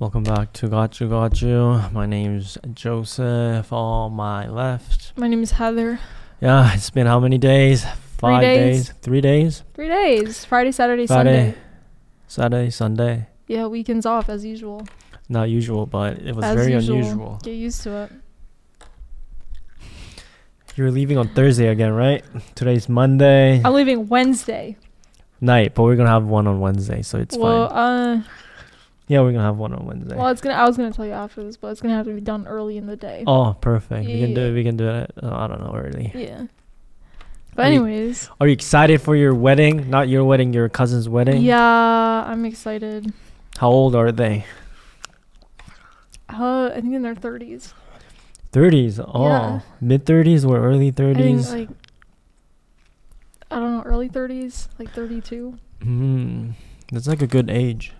Welcome back to Gotcha. My name's Joseph. On my left, my name is Heather. Yeah, it's been how many days? 5 days. 3 days? 3 days. Friday, Saturday, Sunday. Yeah, weekends off as usual. Not usual, but it was as very usual. Unusual. Get used to it. You're leaving on Thursday again, right? Today's Monday. I'm leaving Wednesday night, but we're going to have one on Wednesday, so it's fine. Yeah, we're going to have one on Wednesday. Well, I was going to tell you after this, but it's going to have to be done early in the day. Oh, perfect. Yeah. We can do it. I don't know, early. Yeah. But anyways. Are you excited for your wedding? Not your wedding, your cousin's wedding? Yeah, I'm excited. How old are they? I think in their 30s. 30s? Oh. Yeah. Mid-30s or early 30s? I think, I don't know, early 30s, like 32. That's like a good age.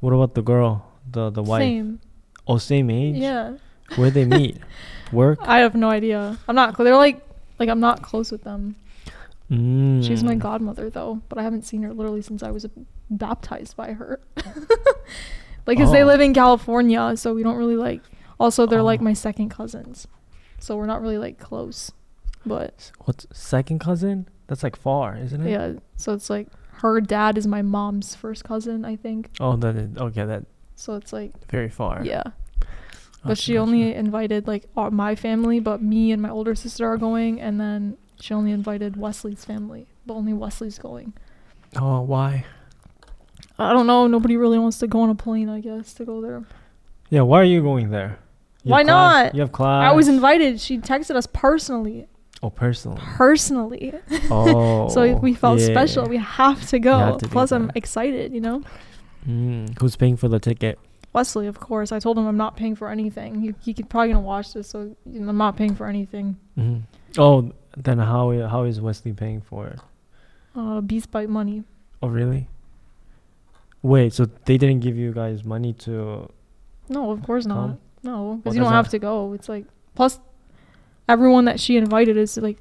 What about the girl, the wife? Same. Oh, same age? Yeah. Where they meet? Work? I have no idea. I'm not close. They're like I'm not close with them. She's my godmother though, but I haven't seen her literally since I was baptized by her. Because they live in California, so we don't really like. Also, they're like my second cousins, so we're not really like close. But what's second cousin? That's like far, isn't it? Yeah. So it's like. Her dad is my mom's first cousin, I think. Oh, that. So it's like very far. Yeah, but she only invited like my family, but me and my older sister are going, and then she only invited Wesley's family, but only Wesley's going. Oh, why? I don't know. Nobody really wants to go on a plane, I guess, to go there. Yeah, why are you going there? Why not? You have class. I was invited. She texted us personally. Oh, personally. Oh. So we felt special. We have to go. Plus, I'm excited, you know? Who's paying for the ticket? Wesley, of course. I told him I'm not paying for anything. He could probably going to watch this, so I'm not paying for anything. Oh, then how is Wesley paying for it? Beast Byte money. Oh, really? Wait, so they didn't give you guys money to... No, of course not. No, because you don't have to go. It's like... Plus... Everyone that she invited is like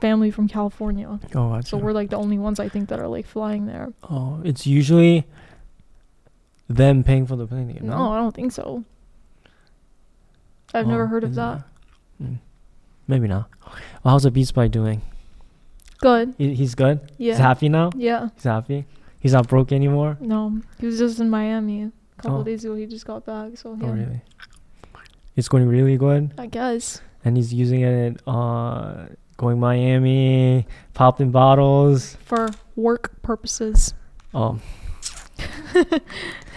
family from California. Oh, gotcha. So we're like the only ones I think that are like flying there. Oh, it's usually them paying for the plane ticket. No, I don't think so. I've never heard of that. Maybe not. Well, how's the Beast Byte doing? Good. He's good? Yeah. He's happy now? Yeah. He's happy? He's not broke anymore? No. He was just in Miami a couple of days ago. He just got back. So yeah. Oh, really? It's going really good? I guess. And he's using it going Miami, popping bottles. For work purposes. Oh. I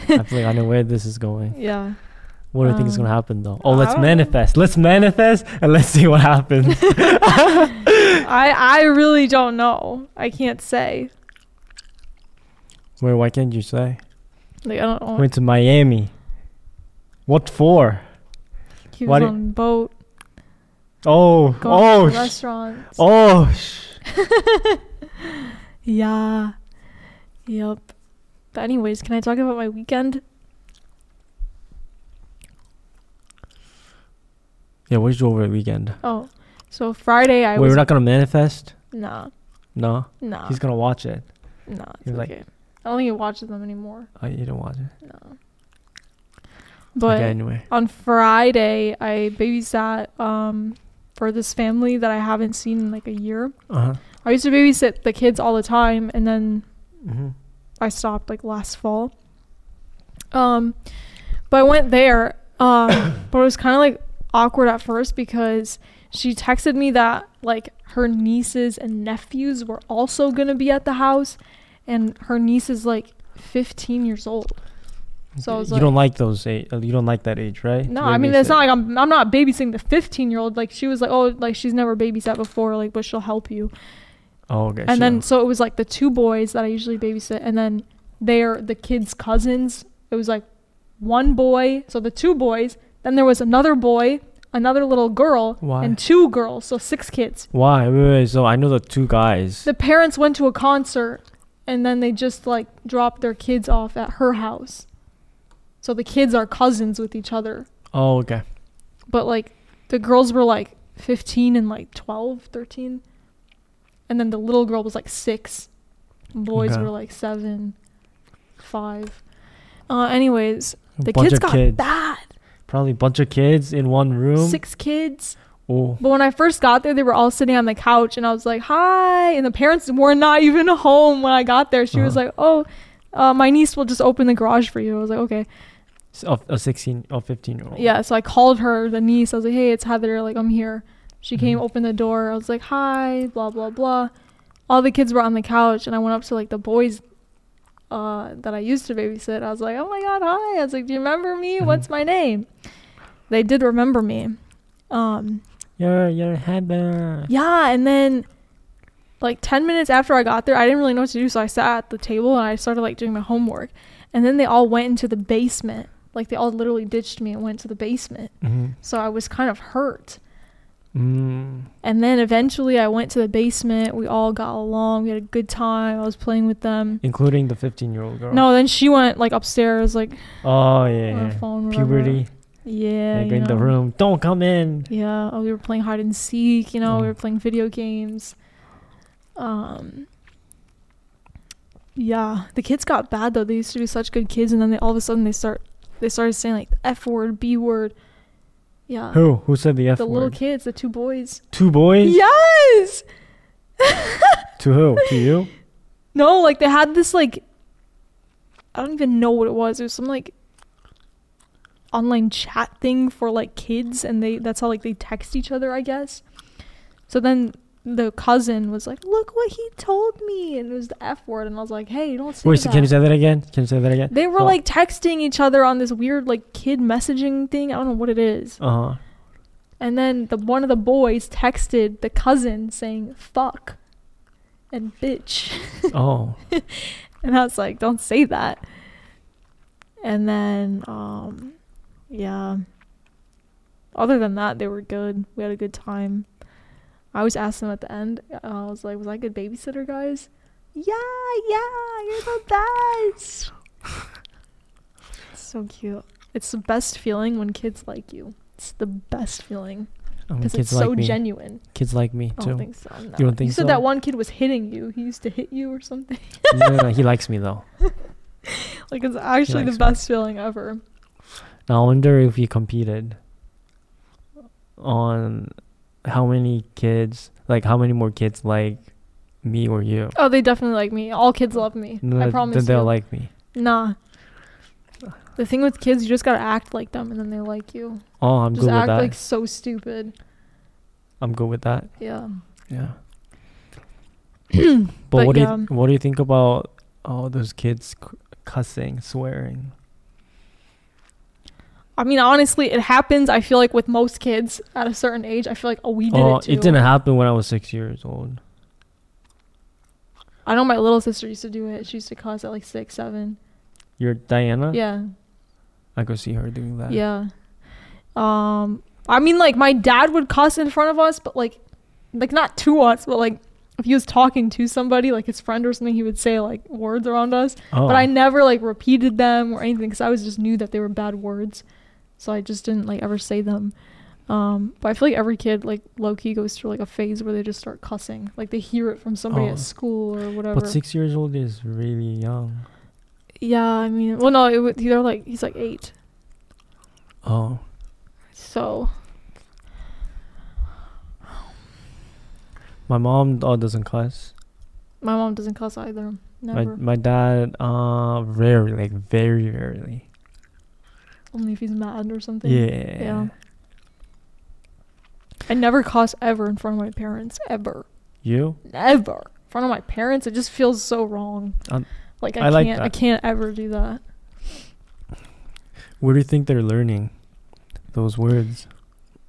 feel like I know where this is going. Yeah. What do you think is going to happen, though? Oh, let's manifest. Let's manifest and let's see what happens. I really don't know. I can't say. Wait, why can't you say? Like, I don't know. Went to Miami. What for? He was on a boat. Going to restaurants. Yeah. Yep. But anyways, can I talk about my weekend? Yeah, what did you do over the weekend? Oh, so Friday I was... Wait, we're not going to manifest? No? He's going to watch it. No, it's okay. I don't think he watches them anymore. Oh, you don't watch it? No. But okay, anyway. On Friday, I babysat... for this family that I haven't seen in like a year. I used to babysit the kids all the time, and then I stopped like last fall. But I went there, but it was kind of like awkward at first because she texted me that like her nieces and nephews were also gonna be at the house, and her niece is like 15 years old. So I was like, you don't like that age, right? No, I mean it's not like I'm not babysitting the 15-year-old. Like she was like, oh, like she's never babysat before, like but she'll help you. Oh, okay. And then so it was like the two boys that I usually babysit, and then they're the kids' cousins. It was like one boy, so the two boys. Then there was another boy, another little girl, and two girls, so six kids. Why? Wait. So I know the two guys. The parents went to a concert, and then they just like dropped their kids off at her house. So the kids are cousins with each other. Oh, okay. But like the girls were like 15 and like 12, 13. And then the little girl was like 6. Boys were like 7, 5. Anyways, The kids got bad. Probably a bunch of kids in one room. 6 kids. Oh. But when I first got there, they were all sitting on the couch, and I was like, hi. And the parents were not even home when I got there. She was like, oh, my niece will just open the garage for you. I was like, okay. A 15-year-old. Yeah, so I called her, the niece. I was like, hey, it's Heather. Like, I'm here. She came, opened the door. I was like, hi, blah, blah, blah. All the kids were on the couch, and I went up to, like, the boys that I used to babysit. I was like, oh, my God, hi. I was like, do you remember me? What's my name? They did remember me. You're Heather. Yeah, and then, like, 10 minutes after I got there, I didn't really know what to do, so I sat at the table, and I started, like, doing my homework. And then they all went into the basement. Like, they all literally ditched me and went to the basement. Mm-hmm. So I was kind of hurt. Mm. And then eventually I went to the basement. We all got along. We had a good time. I was playing with them. Including the 15-year-old girl. No, then she went, like, upstairs, like... Oh, yeah. Phone, puberty. Yeah. Like, in the room. Don't come in. Yeah. Oh, we were playing hide and seek. You know, we were playing video games. Yeah. The kids got bad, though. They used to be such good kids. And then all of a sudden they started saying, like, the F word, B word. Yeah. Who said the F word? The little kids, the 2 boys. 2 boys? Yes! To who? To you? No, like, they had this, like, I don't even know what it was. It was some, like, online chat thing for, like, kids, and that's how, like, they text each other, I guess. So then the cousin was like, look what he told me, and it was the F word, and I was like, hey, you don't say that. Can you say that again? They were like texting each other on this weird, like, kid messaging thing. I don't know what it is. And then one of the boys texted the cousin saying fuck and bitch. Oh. And I was like, don't say that. And then yeah, other than that, they were good. We had a good time. I always asked them at the end, I was like, was I a good babysitter, guys? Yeah, you're the best. So cute. It's the best feeling when kids like you. It's the best feeling. Because it's so genuine. Kids like me, too. I don't think so. No. You don't think so? You said that one kid was hitting you. He used to hit you or something. No, he likes me, though. Like, it's actually the best feeling ever. Now, I wonder if you competed on... how many more kids like me or you? Oh, they definitely like me. All kids love me. I promise they'll like me. Nah, the thing with kids, you just gotta act like them and then they like you. Oh, I'm good with that. Just act like so stupid. I'm good with that. Yeah But what do you think about all those kids cussing, swearing? I mean, honestly, it happens, I feel like, with most kids at a certain age. I feel like, we did it too. It didn't happen when I was 6 years old. I know my little sister used to do it. She used to cuss at, like, 6, 7. You're Diana? Yeah. I could see her doing that. Yeah. I mean, like, my dad would cuss in front of us, but, like not to us, but, like, if he was talking to somebody, like his friend or something, he would say, like, words around us. Oh. But I never, like, repeated them or anything because I was just knew that they were bad words. So I just didn't, like, ever say them. But I feel like every kid, like, low-key goes through, like, a phase where they just start cussing. Like, they hear it from somebody at school or whatever. But 6 years old is really young. Yeah, I mean... Well, no, they're, like... He's, like, 8. Oh. So... My mom doesn't cuss. My mom doesn't cuss either. Never. My dad, rarely. Like, very rarely. Only if he's mad or something. Yeah. I never cuss ever in front of my parents. Ever. You? Never. In front of my parents. It just feels so wrong. Like, I can't. Like, I can't ever do that. Where do you think they're learning those words?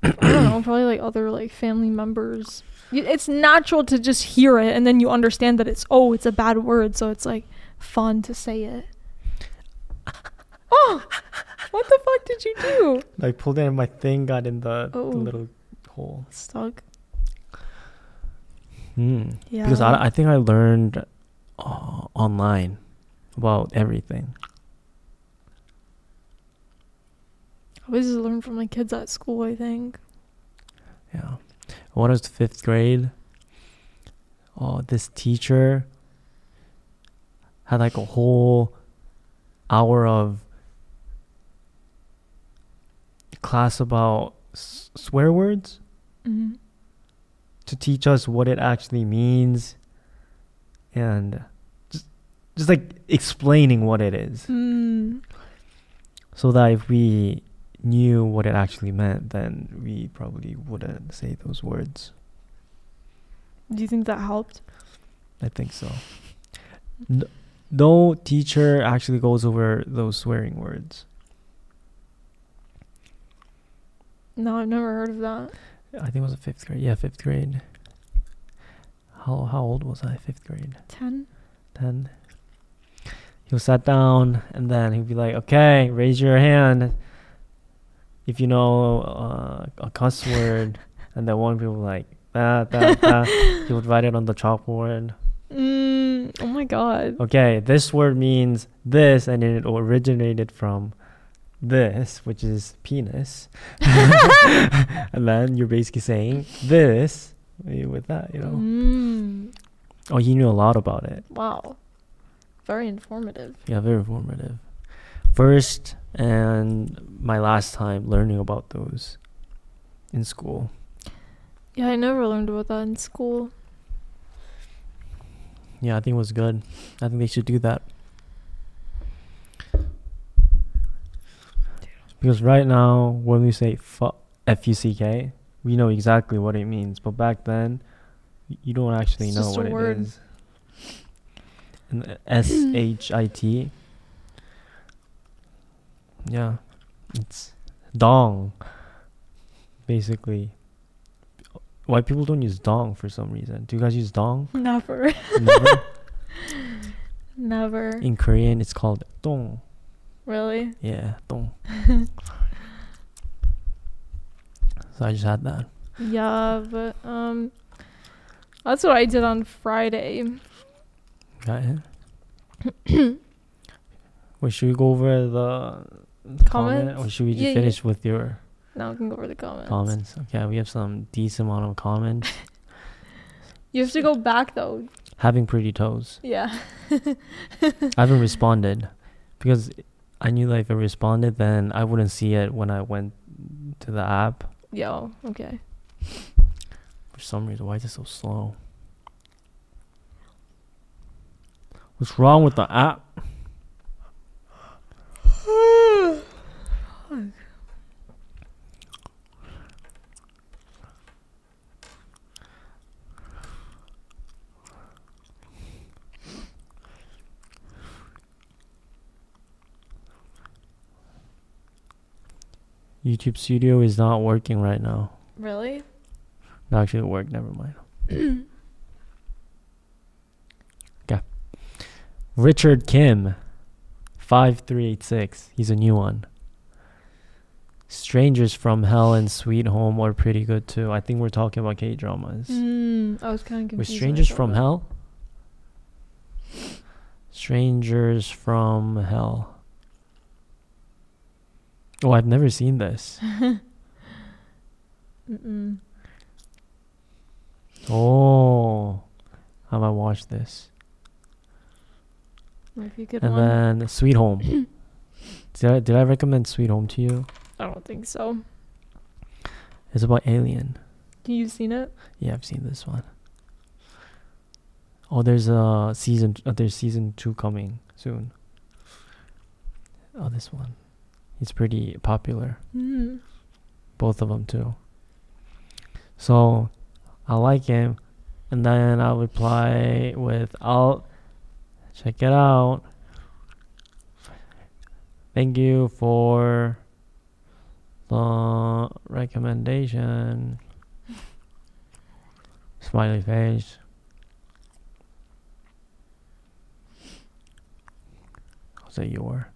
I don't know. Probably, like, other, like, family members. It's natural to just hear it, and then you understand that it's a bad word, so it's, like, fun to say it. Oh! What the fuck did you do? I pulled it and my thing got in the little hole. Stuck. Yeah. Because I think I learned online about everything. I always just learned from my kids at school, I think. Yeah. When I was 5th grade, this teacher had, like, a whole hour of class about swear words mm-hmm. to teach us what it actually means and just like explaining what it is so that if we knew what it actually meant, then we probably wouldn't say those words. Do you think that helped? I think so. No teacher actually goes over those swearing words. No, I've never heard of that. I think it was in fifth grade. Yeah, fifth grade. How old was I? Fifth grade. 10. He'll sat down and then he'd be like, "Okay, raise your hand if you know a cuss word." And then one people like that. He would write it on the chalkboard. Oh my god. Okay, this word means this, and it originated from this, which is penis. And then you're basically saying this with that, you know. Oh, he knew a lot about it. Wow, very informative. Yeah, very informative. First and my last time learning about those in school. Yeah, I never learned about that in school. Yeah, I think it was good. I think they should do that. Because right now, when we say F-U-C-K, we know exactly what it means. But back then, you don't actually know what it is. And S-H-I-T. Yeah. It's dong. Basically. White people don't use dong for some reason. Do you guys use dong? Never. Never. In Korean, it's called dong. Really? Yeah, dong. So I just had that. Yeah, but that's what I did on Friday. Got it. Wait, should we go over the comment? Or should we just finish with your... Now we can go over the comments. Okay, we have some decent amount of comments. You have to go back, though. Having pretty toes. Yeah. I haven't responded. Because I knew that if I responded, then I wouldn't see it when I went to the app. Yo, okay. For some reason, why is it so slow? What's wrong with the app? YouTube Studio is not working right now. Really? No, actually it worked. Never mind. Okay. Richard Kim, 5386. He's a new one. Strangers from Hell and Sweet Home are pretty good too. I think we're talking about K-dramas. I was kind of confused. With Strangers from Hell? Strangers from Hell. Oh, I've never seen this. Oh, have I watched this? Might be a good one. And then Sweet Home. Did I recommend Sweet Home to you? I don't think so. It's about Alien. You've seen it? Yeah, I've seen this one. Oh, there's a season. There's season 2 coming soon. Oh, this one. It's pretty popular. Both of them too. So I like him, and then I'll reply with, "I'll check it out. Thank you for the recommendation." Smiley face. I'll say your.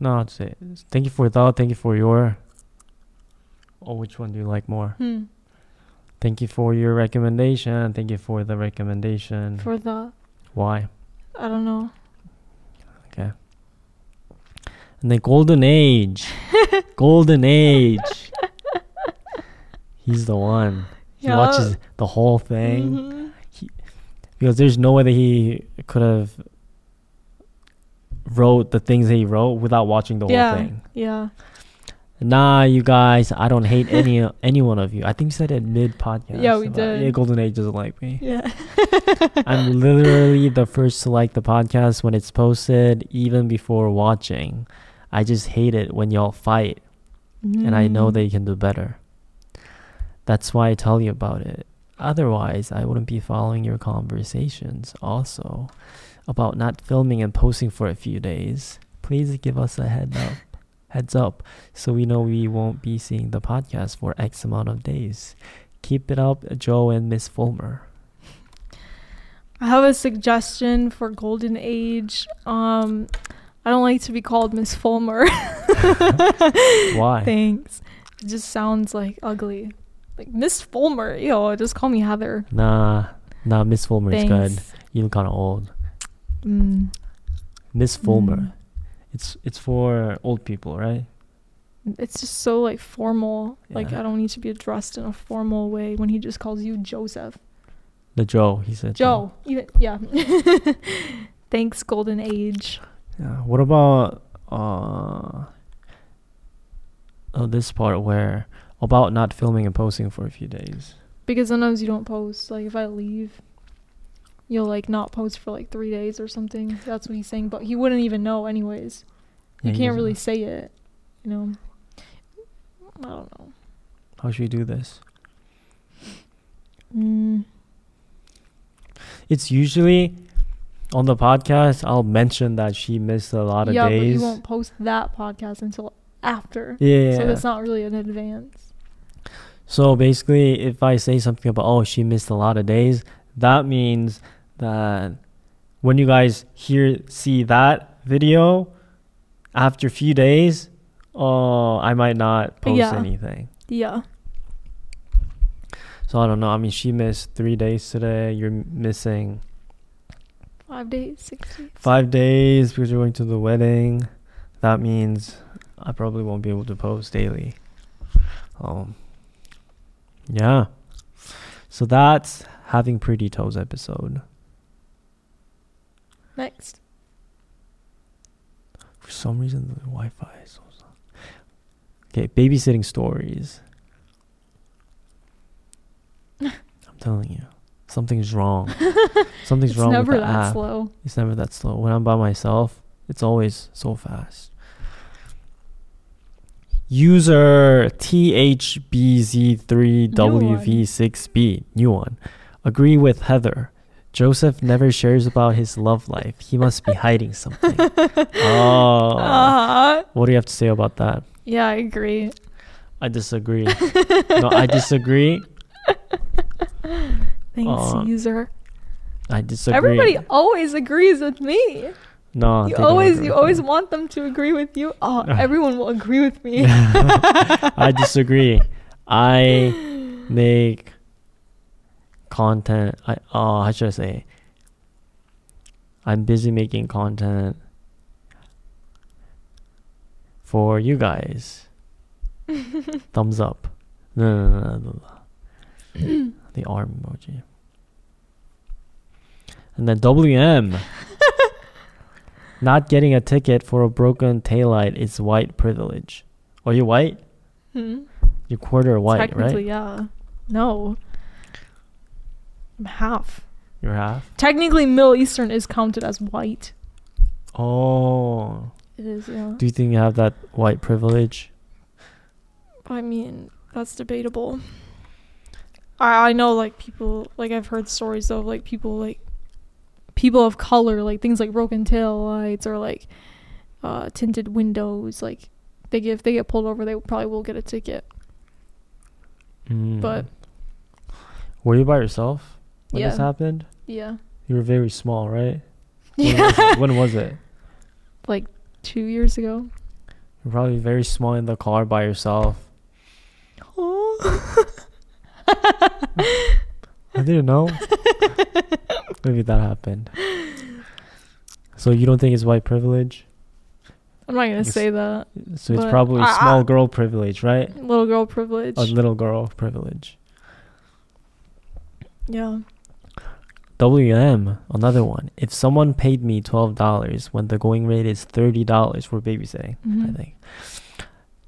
No, I'd say thank you for that. Thank you for your. Oh, which one do you like more? Thank you for your recommendation. Thank you for the recommendation. For the. Why? I don't know. Okay. And then Golden Age. Golden Age. He's the one. He watches the whole thing. Because there's no way that he could have wrote the things that he wrote without watching the whole thing. Yeah. Nah, you guys, I don't hate any one of you. I think we said it mid-podcast. Yeah, we did. Yeah, Golden Age doesn't like me. Yeah. I'm literally the first to like the podcast when it's posted, even before watching. I just hate it when y'all fight. Mm. And I know that you can do better. That's why I tell you about it. Otherwise, I wouldn't be following your conversations also about not filming and posting for a few days. Please give us a heads up so we know we won't be seeing the podcast for X amount of days. Keep it up, Joe and Miss Fullmer. I have a suggestion for Golden Age. I don't like to be called Miss Fullmer. Why? Thanks. It just sounds like ugly. Like Miss Fullmer, ew, just call me Heather. Nah, Miss Fullmer is good. You look kind of old. Miss Fullmer. It's for old people, right? It's just so like formal. Yeah. Like I don't need to be addressed in a formal way when he just calls you Joseph. The Joe, he said. Joe, even, yeah. Thanks, Golden Age. Yeah. What about this part where about not filming and posting for a few days? Because sometimes you don't post. Like if I leave, you'll like not post for like 3 days or something. That's what he's saying, but he wouldn't even know anyways. You can't really say it, you know. I don't know. How should we do this? It's usually on the podcast. I'll mention that she missed a lot of days. Yeah, but you won't post that podcast until after. Yeah. So that's not really an advance. So basically, if I say something about, oh, she missed a lot of days, that means that when you guys see that video, after a few days, I might not post anything. Yeah. So I don't know. I mean, she missed 3 days today. You're missing 5 days, 6 days. 5 days because you're going to the wedding. That means I probably won't be able to post daily. Yeah. So that's having pretty toes episode. Next. For some reason, the Wi-Fi is so slow. Okay, babysitting stories. I'm telling you, something's wrong. Something's wrong with the app. It's never that slow. It's never that slow. When I'm by myself, it's always so fast. User THBZ3WV6B, new one. Agree with Heather. Joseph never shares about his love life. He must be hiding something. What do you have to say about that? Yeah, I agree. I disagree. No, I disagree. Thanks, user. I disagree. Everybody always agrees with me. No, you always want them to agree with you. Oh, everyone will agree with me. I disagree. I make content. How should I say? I'm busy making content for you guys. Thumbs up. No. The arm emoji. And then WM. Not getting a ticket for a broken taillight is white privilege. Are you white? You're quarter white, technically, right? Technically, yeah. No. I'm half. You're half? Technically, Middle Eastern is counted as white. Oh. It is, yeah. Do you think you have that white privilege? I mean, that's debatable. I know, like, people... Like, I've heard stories, though, of, like, people of color, like things like broken tail lights or like tinted windows, like if they get pulled over, they probably will get a ticket. But were you by yourself when this happened? Yeah, you were very small, right? When was it? Like 2 years ago. You're probably very small in the car by yourself. Oh. I didn't know. Maybe that happened. So you don't think it's white privilege? I'm not going to say that. So it's probably small girl privilege, right? Little girl privilege. Little girl privilege. Yeah. WM, another one. If someone paid me $12 when the going rate is $30 for babysitting, I think.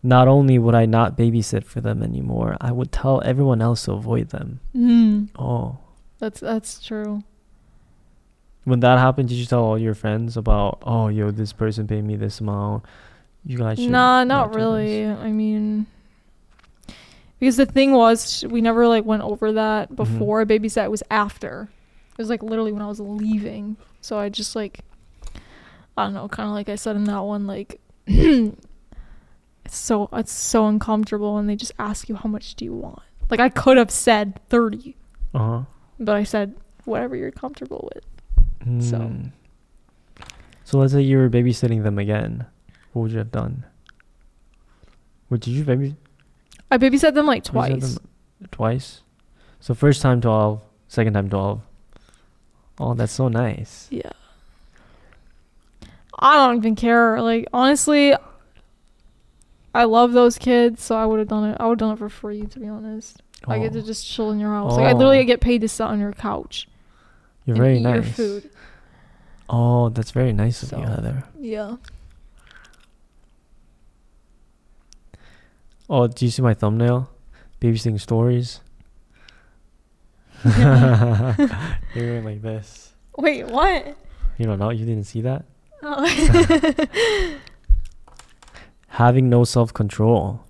not only would I not babysit for them anymore, I would tell everyone else to avoid them. Mm. Oh. That's true. When that happened, did you tell all your friends about, oh, yo, this person paid me this amount? You guys should. Nah, not really. This. I mean, because the thing was, we never like went over that before. Mm-hmm. Babysat, it was after. It was like literally when I was leaving. So I just like, I don't know, kind of like I said in that one, like, it's so uncomfortable, and they just ask you, how much do you want? Like, I could have said 30. Uh-huh. But I said, whatever you're comfortable with. Mm. So let's say you were babysitting them again. What would you have done? What did you babysit? I babysat them like twice. Twice? So first time 12, second time 12. Oh, that's so nice. Yeah. I don't even care. Like, honestly, I love those kids, so I would have done it. I would have done it for free, to be honest. Oh. I get to just chill in your house. Oh. Like, I literally get paid to sit on your couch. You're very nice. Your food. Oh, that's very nice of you, Heather. Yeah. Oh, do you see my thumbnail? Babysitting stories. You're going like this. Wait, what? You don't know? You didn't see that? Oh. Having no self-control.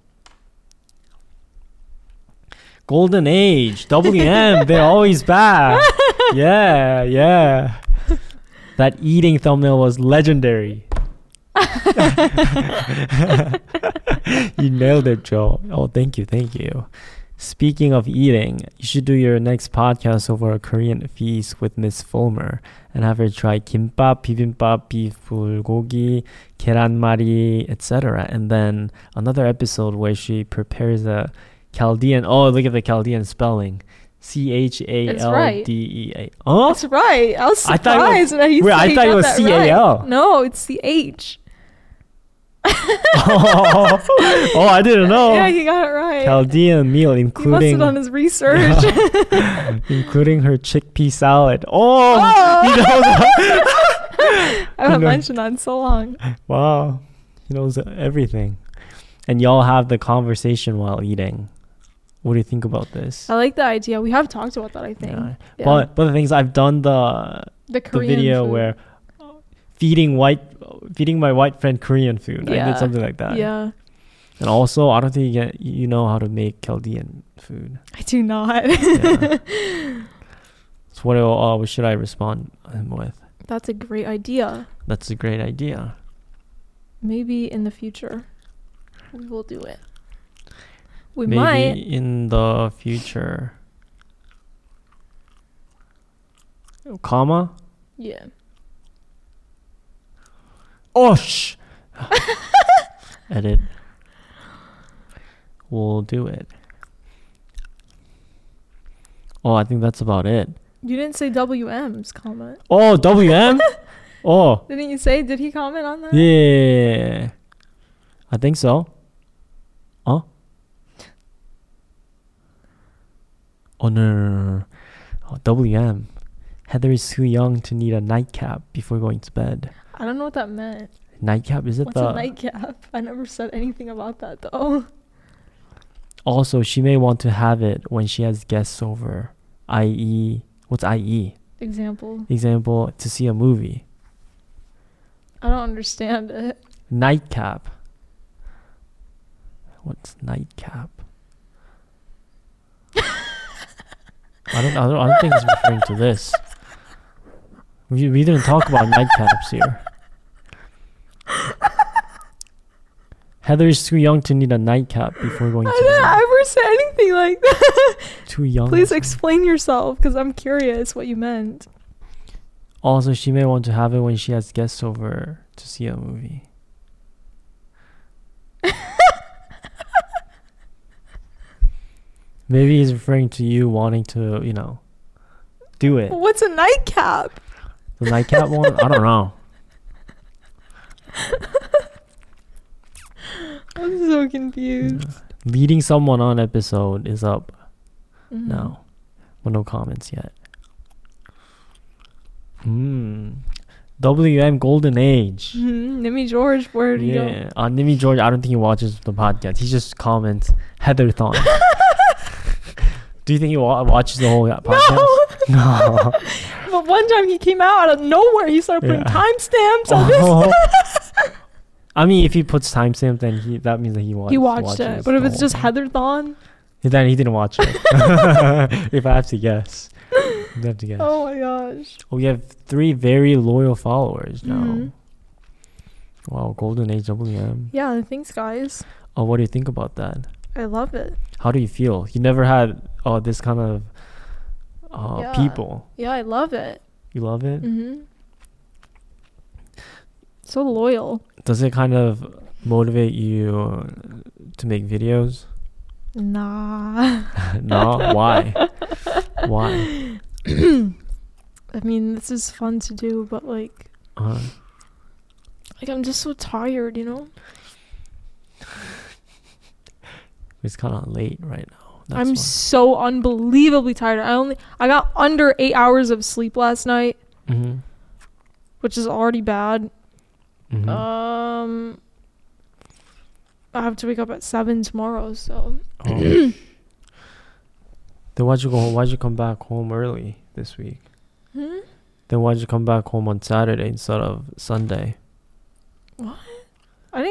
Golden Age, WM, they're always back. Yeah. That eating thumbnail was legendary. You nailed it, Joe. Oh, thank you. Speaking of eating, you should do your next podcast over a Korean feast with Miss Fullmer and have her try kimbap, bibimbap, beef bulgogi, 계란말이, etc. And then another episode where she prepares a Chaldean. Oh, look at the Chaldean spelling. Chaldean. Oh, that's right. I was surprised when he said that. I thought it was Cal. Right. No, it's CH. Oh, I didn't know. Yeah, he got it right. Chaldean meal, including. He busted on his research. Including her chickpea salad. Oh! He knows that. I haven't mentioned that in so long. Wow. He knows everything. And y'all have the conversation while eating. What do you think about this? I like the idea. We have talked about that, I think. Yeah. But the things I've done, the Korean video food. Where feeding my white friend Korean food. Yeah. I did something like that. Yeah. And also, I don't think you know how to make Chaldean food. I do not. Yeah. So what should I respond him with? That's a great idea. Maybe in the future. We will do it. Maybe in the future. Comma? Yeah. Osh! Edit. We'll do it. Oh, I think that's about it. You didn't say WM's comment. Oh, WM? Oh. Didn't you say? Did he comment on that? Yeah. I think so. Huh? Oh, no. Oh, WM. Heather is too young to need a nightcap before going to bed. I don't know what that meant. Nightcap? Is it What's a nightcap? I never said anything about that, though. Also, she may want to have it when she has guests over. I.e. What's I.e.? Example, to see a movie. I don't understand it. Nightcap. What's nightcap? I don't think it's referring to this. We didn't talk about nightcaps here. Heather is too young to need a nightcap before going to bed. I never said anything like that. Too young. Please explain yourself, because I'm curious what you meant. Also, she may want to have it when she has guests over to see a movie. Maybe he's referring to you wanting to, do it. What's a nightcap? The nightcap one? I don't know. I'm so confused. Leading someone on episode is up. Mm-hmm. No. Well, no comments yet. WM Golden Age. Mm-hmm. Nimmy George, where do you go? Yeah, Nimmy George, I don't think he watches the podcast. He just comments Heather-thon. Do you think he watches the whole podcast? No. But one time he came out of nowhere. He started putting timestamps on this. I mean, if he puts timestamp, then that means that he watched it. But if it's just Heather-thon? Then he didn't watch it. If I have to guess. Oh my gosh. We have 3 very loyal followers now. Mm-hmm. Wow, Golden Age WM. Yeah, thanks guys. Oh, what do you think about that? I love it. How do you feel? You never had this kind of people. Yeah, I love it. You love it? Mm-hmm. So loyal. Does it kind of motivate you to make videos? Nah. Nah? Why? I mean, this is fun to do, but like I'm just so tired, you know. It's kind of late right now. That's I'm why. So unbelievably tired. I got under 8 hours of sleep last night, mm-hmm. which is already bad. Mm-hmm. I have to wake up at 7 tomorrow, so. Oh. Then why'd you come back home early this week? Hmm? Then why'd you come back home on Saturday instead of Sunday? What? I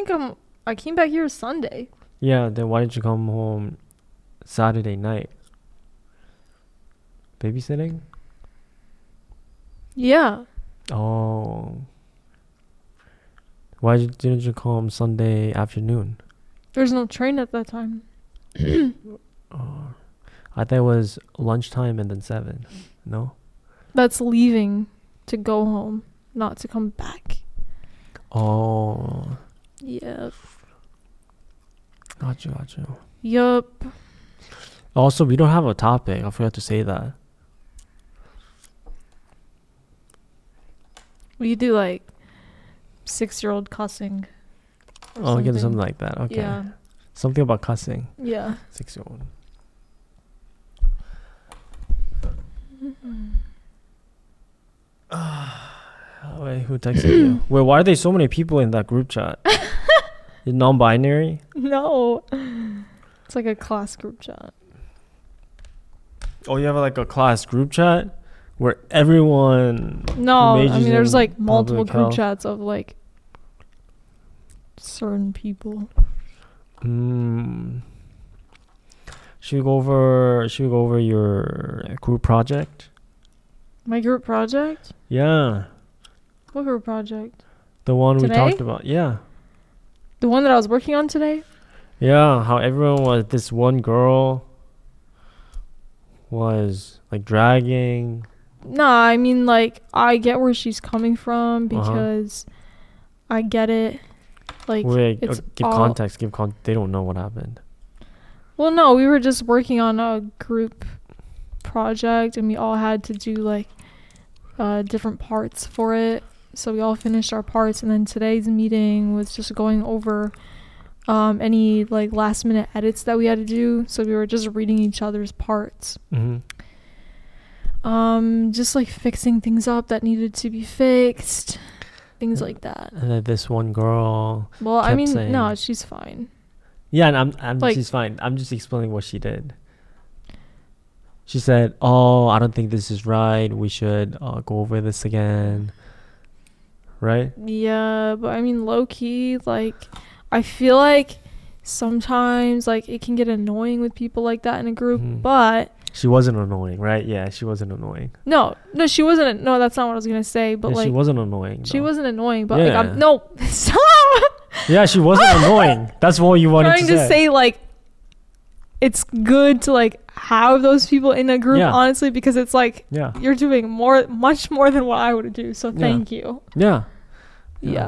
came back here Sunday. Yeah, then why did you come home Saturday night? Babysitting? Yeah. Oh. Why didn't you come Sunday afternoon? There's no train at that time. Oh. I thought it was lunchtime and then 7. No? That's leaving to go home, not to come back. Oh. Yep. Gotcha. Yep. Also, we don't have a topic. I forgot to say that. We do 6-year-old cussing. Oh, get something like that. Okay. Yeah. Something about cussing. Yeah. 6-year-old. Wait, who texted you? Wait, why are there so many people in that group chat? Non-binary? No. It's like a class group chat. Oh, you have a class group chat where everyone... No, I mean, there's multiple group chats of certain people. Should we go over your group project? My group project? Yeah. What group project? The one today? We talked about. Yeah. The one that I was working on today? Yeah, how everyone was... This one girl was dragging. Nah, I mean I get where she's coming from because I get it. Wait, it's give context. They don't know what happened. Well, no, we were just working on a group project, and we all had to do different parts for it. So we all finished our parts, and then today's meeting was just going over any last minute edits that we had to do. So we were just reading each other's parts, mm-hmm. Just fixing things up that needed to be fixed, things like that. And then this one girl. Well, I mean, saying, no, she's fine. Yeah, and she's fine. I'm just explaining what she did. She said, "Oh, I don't think this is right. We should go over this again." Right? Yeah, but I mean, low key, I feel sometimes it can get annoying with people like that in a group. Mm-hmm. But she wasn't annoying, right? Yeah, she wasn't annoying. No, she wasn't. No, that's not what I was gonna say. But she wasn't annoying. She wasn't annoying, but yeah. Stop. Yeah, she wasn't annoying. That's what you wanted to say. Trying to say it's good to have those people in a group, honestly, because it's you're doing much more than what I would do. So thank you. Yeah.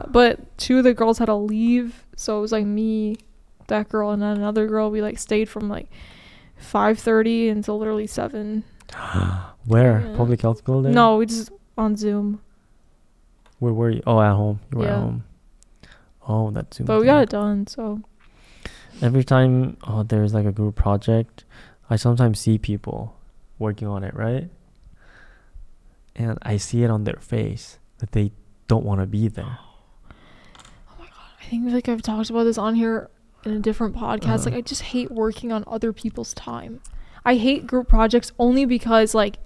But 2 of the girls had to leave, so it was me, that girl, and then another girl. We stayed from 5:30 until literally 7. Where? Yeah. Public Health Building? No, we just on Zoom. Where were you? Oh, at home. You were at home. Oh, that's too much. But we got it done, so. Every time there's a group project, I sometimes see people working on it, right? And I see it on their face that they don't want to be there. Oh my God. I think like I've talked about this on here in a different podcast. Like I just hate working on other people's time. I hate group projects only because like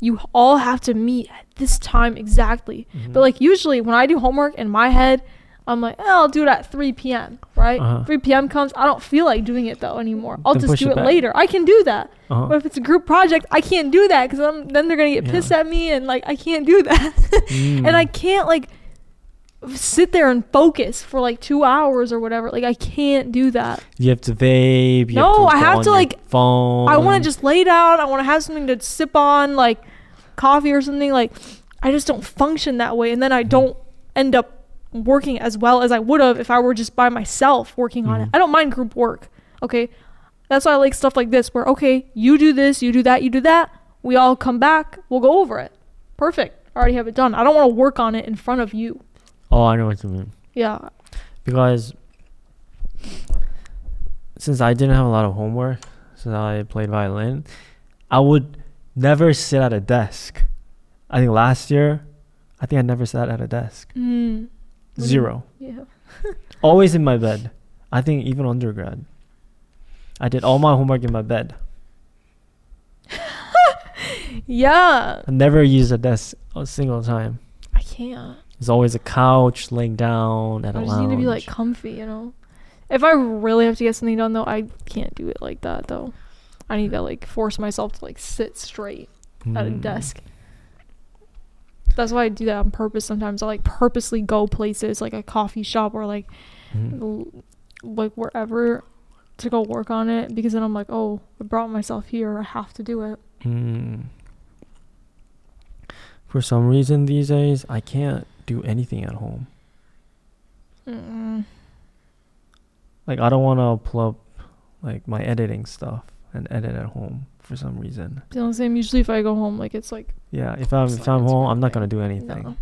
you all have to meet at this time exactly. Mm-hmm. But like usually when I do homework in my head, I'm like, oh, I'll do it at 3 p.m., right? 3 p.m. comes. I don't feel like doing it, though, anymore. I'll then just do it back. Later. I can do that. But if it's a group project, I can't do that because then they're going to get pissed at me and, like, I can't do that. And I can't, like, sit there and focus for, like, 2 hours or whatever. Like, I can't do that. You have to vape. I have to, like, phone. I want to just lay down. I want to have something to sip on, like, coffee or something. Like, I just don't function that way. And then I don't end up working as well as I would have if I were just by myself working on it. I don't mind group work. Okay. That's why I like stuff like this where, okay, you do this, you do that. We all come back. We'll go over it. Perfect. I already have it done. I don't want to work on it in front of you. Oh, I know what you mean. Yeah. Because since I didn't have a lot of homework, since I played violin, I would never sit at a desk. I think last year, I never sat at a desk. Zero. Yeah. Always in my bed. I think even undergrad, I did all my homework in my bed. Yeah. I never used a desk a single time. I can't. There's always a couch, laying down at a lounge. I just need to be like comfy, you know. If I really have to get something done though, I can't do it like that though. I need to like force myself to like sit straight at a desk. That's why I do that on purpose sometimes. I like purposely go places like a coffee shop or like like wherever to go work on it, because then I'm like, oh, I brought myself here, I have to do it. For some reason these days I can't do anything at home. Like I don't want to pull up like my editing stuff and edit at home for some reason. It's the same. Usually if I go home, like it's like, yeah, if I'm home, I'm not gonna do anything. No.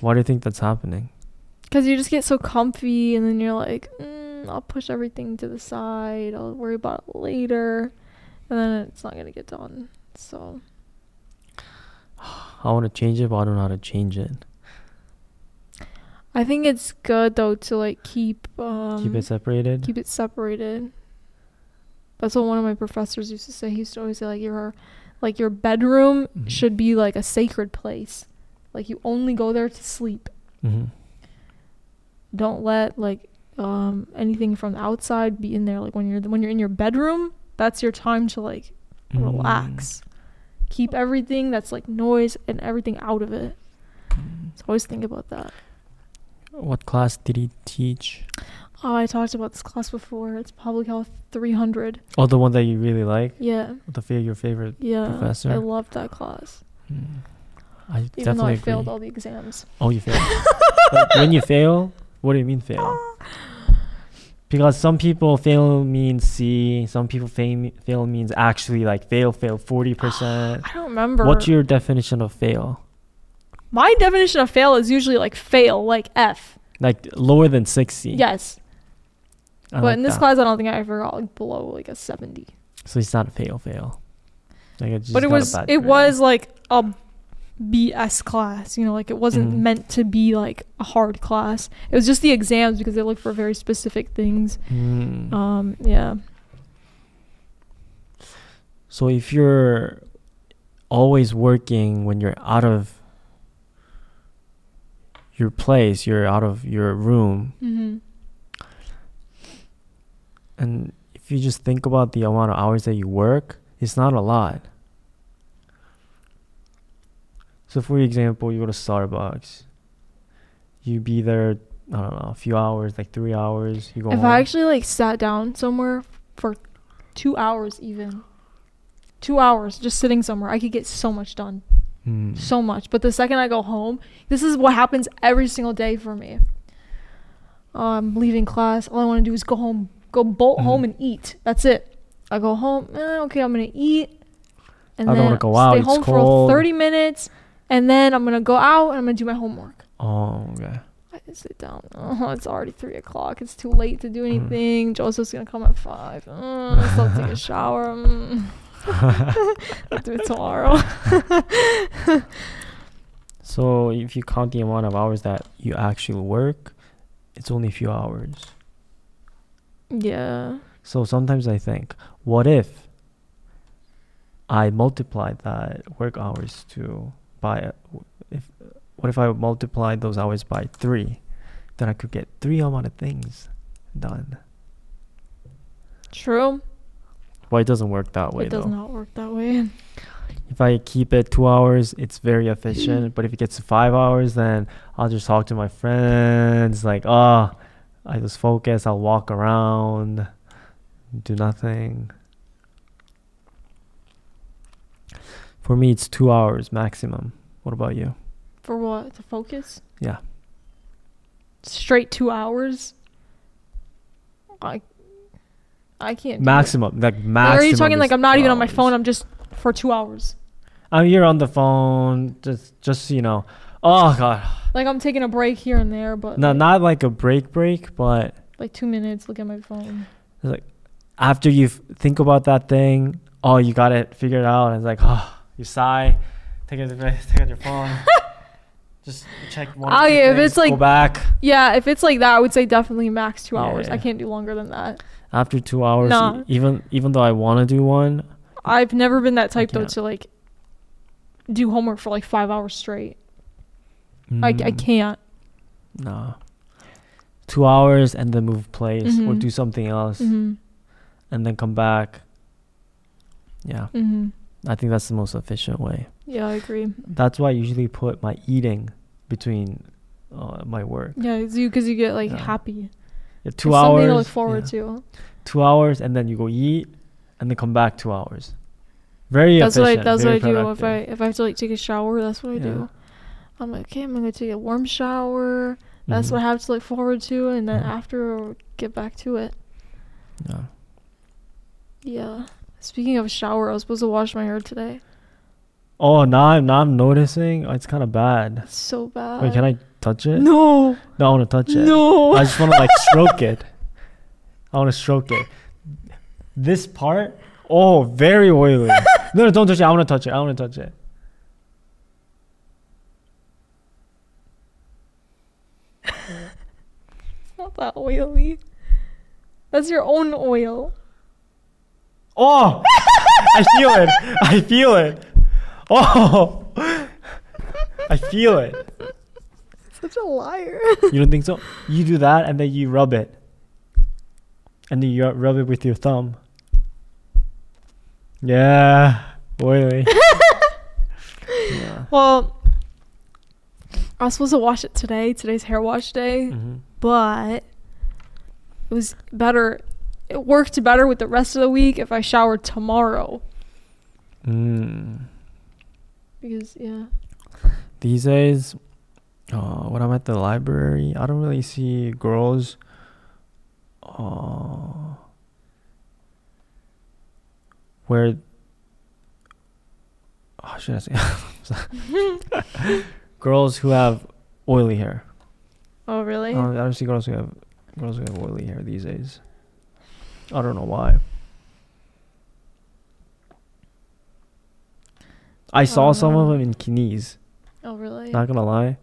Why do you think that's happening? Because you just get so comfy and then you're like, I'll push everything to the side, I'll worry about it later, and then it's not gonna get done. So I want to change it, but I don't know how to change it. I think it's good though to like keep it separated. That's what one of my professors used to say. He used to always say, like, your bedroom should be like a sacred place. Like you only go there to sleep. Don't let like anything from the outside be in there. Like when you're in your bedroom, that's your time to like relax. Keep everything that's like noise and everything out of it. So always think about that. What class did he teach? Oh, I talked about this class before. It's Public Health 300. Oh, the one that you really like? Yeah. Your favorite professor? Yeah, I loved that class. Even though I failed all the exams. Oh, you failed. But when you fail, what do you mean fail? Because some people fail means C. Some people fail means actually like fail 40%. I don't remember. What's your definition of fail? My definition of fail is usually like fail, like F. Like lower than 60. Yes. But in this class, I don't think I ever got like below like a 70. So it's not a fail. Like it was like a BS class, you know, like it wasn't meant to be like a hard class. It was just the exams because they look for very specific things. Yeah. So if you're always working when you're out of your place, you're out of your room. And if you just think about the amount of hours that you work, it's not a lot. So for example, you go to Starbucks, you be there, I don't know, a few hours, like 3 hours, you go home. I actually like sat down somewhere for 2 hours, just sitting somewhere, I could get so much done. So much. But the second I go home, this is what happens every single day for me. I'm leaving class, all I want to do is go home, go bolt home and eat. That's it. I go home, okay, I'm gonna eat, and I then don't go out, stay home cold. For 30 minutes, and then I'm gonna go out and I'm gonna do my homework. Oh, okay. I can sit down. Oh, it's already 3 o'clock, it's too late to do anything. Joseph's gonna come at 5. I still have to take a shower. I'll do it tomorrow. So if you count the amount of hours that you actually work, it's only a few hours. Yeah. So sometimes I think, what if I multiplied that work hours to by, what if I multiplied those hours by 3? Then I could get 3 amount of things done. True. Well, it doesn't work that way, though. It does not work that way. If I keep it 2 hours, it's very efficient. But if it gets to 5 hours, then I'll just talk to my friends. Like, oh, I just focus. I'll walk around, do nothing. For me, it's 2 hours maximum. What about you? For what? To focus? Yeah. Straight 2 hours? I can't. Maximum. Like, maximum. Are you talking like I'm not even on my phone? I'm just for 2 hours. You're on the phone. Just you know. Oh, God. Like, I'm taking a break here and there, but. No, like, not like a break, but. Like 2 minutes. Look at my phone. It's like, after you think about that thing, oh, you got it figured out. And it's like, oh, you sigh. Take out your phone. Just check one. Oh, yeah, if it's like, go back. Yeah, if it's like that, I would say definitely max 2 hours. Yeah. I can't do longer than that. After 2 hours, nah. Even though I want to do one. I've never been that type, though, to like do homework for like 5 hours straight. I can't. No. 2 hours and then move place or do something else and then come back. Yeah. I think that's the most efficient way. Yeah, I agree. That's why I usually put my eating between my work. Yeah, because you get like happy. Yeah, 2 hours. Something to look forward to. 2 hours and then you go eat and then come back 2 hours. Very efficient. That's what I do. If I have to like take a shower, that's what I do. I'm like, okay, I'm going to take a warm shower. That's what I have to look forward to. And then after, I'll get back to it. Yeah. Yeah. Speaking of shower, I was supposed to wash my hair today. Oh, now I'm noticing. It's kind of bad. It's so bad. Wait, can I touch it? No. No, I want to touch it. No. I just want to like stroke it. I want to stroke it. This part, oh, very oily. No, don't touch it. I want to touch it. It's not that oily. That's your own oil. Oh, I feel it. Oh, I feel it. Such a liar. You don't think so? You do that and then you rub it. And then you rub it with your thumb. Yeah, oily. Yeah. Well, I was supposed to wash it today. Today's hair wash day. But it was better. It worked better with the rest of the week if I showered tomorrow. Because, yeah. These days, when I'm at the library, I don't really see girls where... Oh, should I say? Girls who have oily hair. Oh, really? I don't see girls who have oily hair these days. I don't know why. I saw some of them in Kines. Oh, really? Not gonna lie.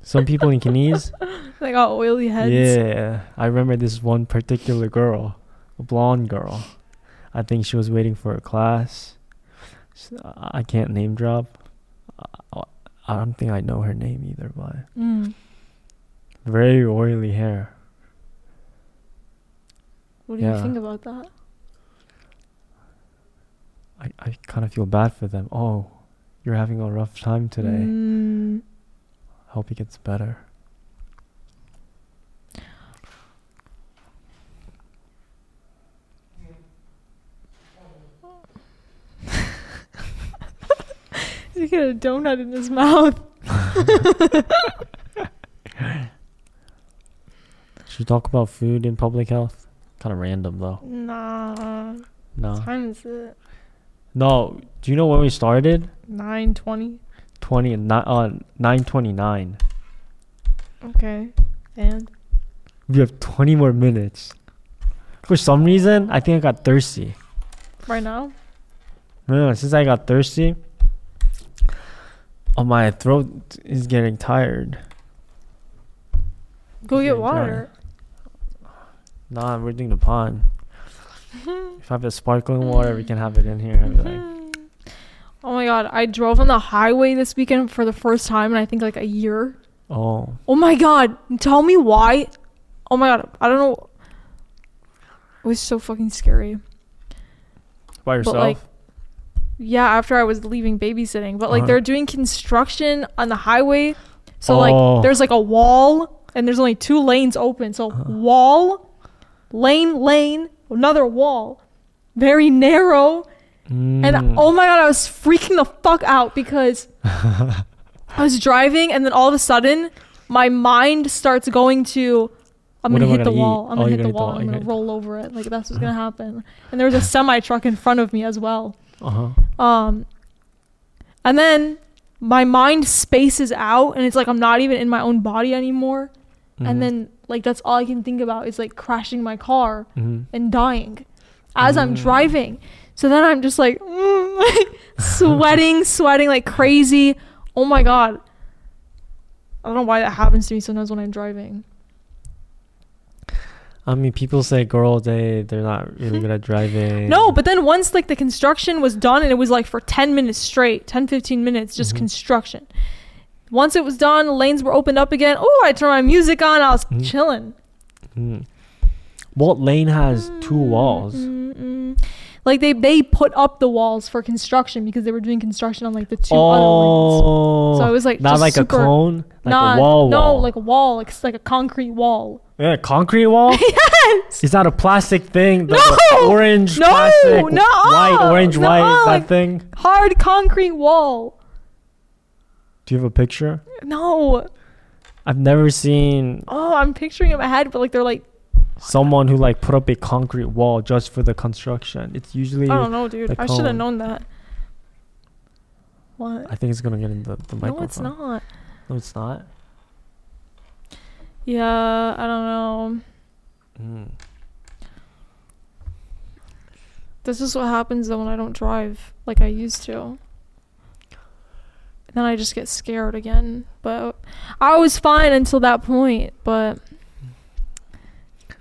Some people in Kines. They got oily heads. Yeah. I remember this one particular girl, a blonde girl. I think she was waiting for a class. I can't name drop. I don't think I know her name either, but... Very oily hair. What do you think about that? I kind of feel bad for them. Oh, you're having a rough time today. I hope it gets better. He's got a donut in his mouth. Should we talk about food in public health? Kind of random, though. Nah. No. What time is it? No, do you know when we started? 9:20. 9:29. Okay, and? We have 20 more minutes. For some reason, I think I got thirsty. Right now? No, since I got thirsty, Oh, my throat is getting tired. Go get water. Nah, we're doing the pond. If I have the sparkling water, we can have it in here. I'd be like, oh my god, I drove on the highway this weekend for the first time in I think like a year. Oh my god, tell me why. Oh my god, I don't know. It was so fucking scary. By yourself? But like, yeah, after I was leaving babysitting, but like they're doing construction on the highway, so like there's like a wall and there's only two lanes open, so wall, lane, another wall, very narrow, and oh my god, I was freaking the fuck out because I was driving and then all of a sudden my mind starts going to I'm gonna hit the wall. I'm gonna roll over it. Like that's what's gonna happen. And there was a semi truck in front of me as well. And then my mind spaces out, and it's like I'm not even in my own body anymore. And then like that's all I can think about is like crashing my car and dying as I'm driving. So then I'm just like, sweating like crazy. Oh my god! I don't know why that happens to me sometimes when I'm driving. I mean, people say, girl, they're not really good at driving. No, but then once like the construction was done, and it was like for 10 minutes straight, 10-15 minutes, just construction. Once it was done, lanes were opened up again. Oh, I turned my music on. I was chilling. What lane has two walls? Like they put up the walls for construction because they were doing construction on like the two other lanes. So it was like not like super, a cone, like a wall. No, like a wall, like a concrete wall. Yeah, concrete wall? Yes! It's not a plastic thing. Orange, plastic, white, that thing? Hard concrete wall. Do you have a picture? No. I've never seen... Oh, I'm picturing it in my head, but like they're like... Someone who like put up a concrete wall just for the construction. It's usually... I don't know, dude. I should have known that. What? I think it's going to get in the microphone. No, it's not. No, it's not? Yeah, I don't know. This is what happens though when I don't drive like I used to. And then I just get scared again. But I was fine until that point. But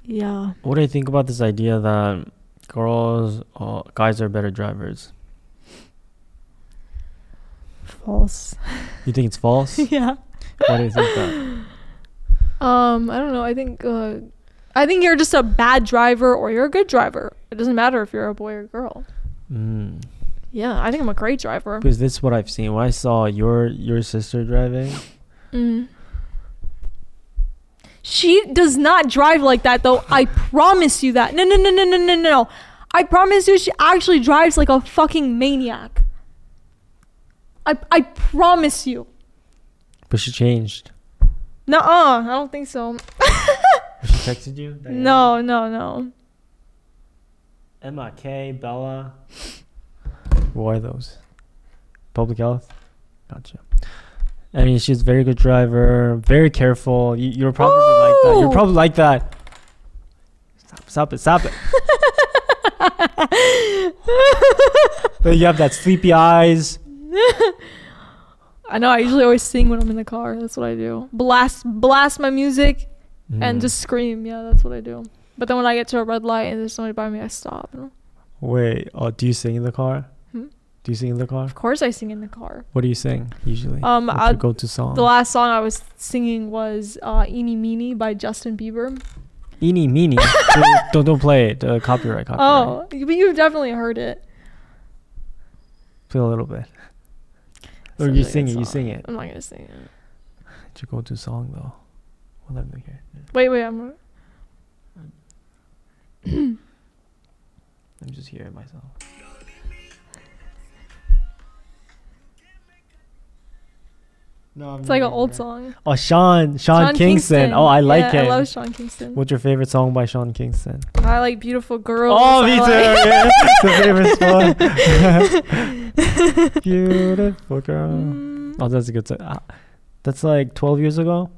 yeah. What do you think about this idea that guys are better drivers? False. You think it's false? Yeah. Why do you think that? I don't know. I think you're just a bad driver or you're a good driver. It doesn't matter if you're a boy or a girl. Yeah, I think I'm a great driver. Because this is what I've seen. When I saw your sister driving. She does not drive like that, though. I promise you that. No. I promise you she actually drives like a fucking maniac. I promise you. But she changed. Nuh-uh, I don't think so. She texted you? Diana? No. Emma, Kay, Bella. Who are those? Public health? Gotcha. I mean, she's a very good driver, very careful. You're probably like that. You're probably like that. Stop it. But you have that sleepy eyes. I know, I usually always sing when I'm in the car. That's what I do. Blast my music and just scream. Yeah, that's what I do. But then when I get to a red light and there's somebody by me, I stop. Wait, do you sing in the car? Do you sing in the car? Of course I sing in the car. What do you sing usually? What's your go-to song? The last song I was singing was Eenie Meenie by Justin Bieber. Eenie Meenie? don't play it. Copyright. Oh, but you've definitely heard it. Play a little bit. Or you sing it. I'm not going to sing it. It's your go-to song, though. Well, let me hear it. Wait, I'm... I'm just hearing myself. No, it's like an old song. Oh, Sean Kingston. Oh, I like it. I love Sean Kingston. What's your favorite song by Sean Kingston? I like Beautiful Girls. Oh, me too. Yeah. It's the favorite song. Beautiful Girl. Oh, that's a good song. That's like 12 years ago?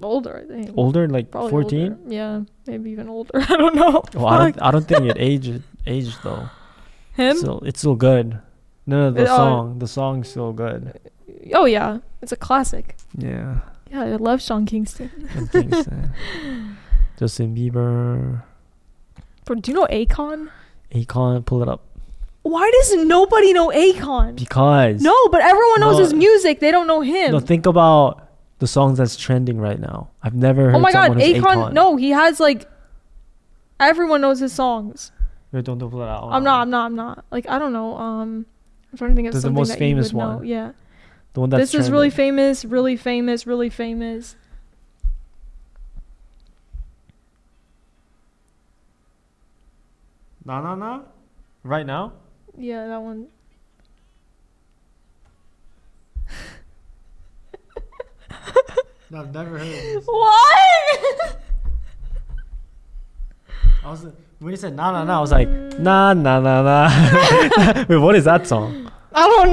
Older, I think. Older? Like probably 14? Older. Yeah, maybe even older. I don't know. Well, I don't think it aged though. Him? It's still good. No, the song's still good. Oh yeah, it's a classic. Yeah. Yeah, I love Sean Kingston. Justin Bieber. Bro, do you know Akon? Akon, pull it up. Why does nobody know Akon? Because. No, but everyone knows his music. They don't know him. No, think about the songs that's trending right now. I've never heard. Oh my God, Akon. No, he has like. Everyone knows his songs. Don't pull it out. I'm not. Like, I don't know. I'm trying to think of something that you would know. The most famous one. Yeah. The one that's this trending. Is really famous, really famous, really famous. Na. Right now? Yeah, that one. I've never heard of this. What? When you said na, I was like, na. Wait, what is that song? I don't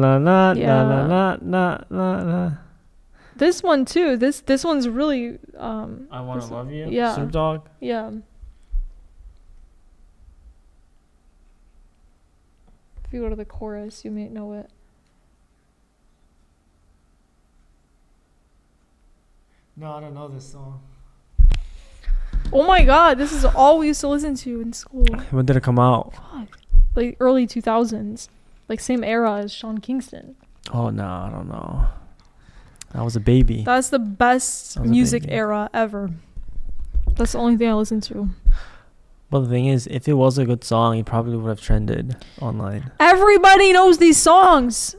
know. na. This one too. This one's really. I Wanna Love You. Yeah. Snoop Dogg. Yeah. If you go to the chorus, you may know it. No, I don't know this song. Oh my God, this is all we used to listen to in school. When did it come out? Fuck. Like early 2000s. Like same era as Sean Kingston. Oh no, I don't know. I was a baby. That's the best music era ever. That's the only thing I listened to. But the thing is, if it was a good song, it probably would have trended online. Everybody knows these songs.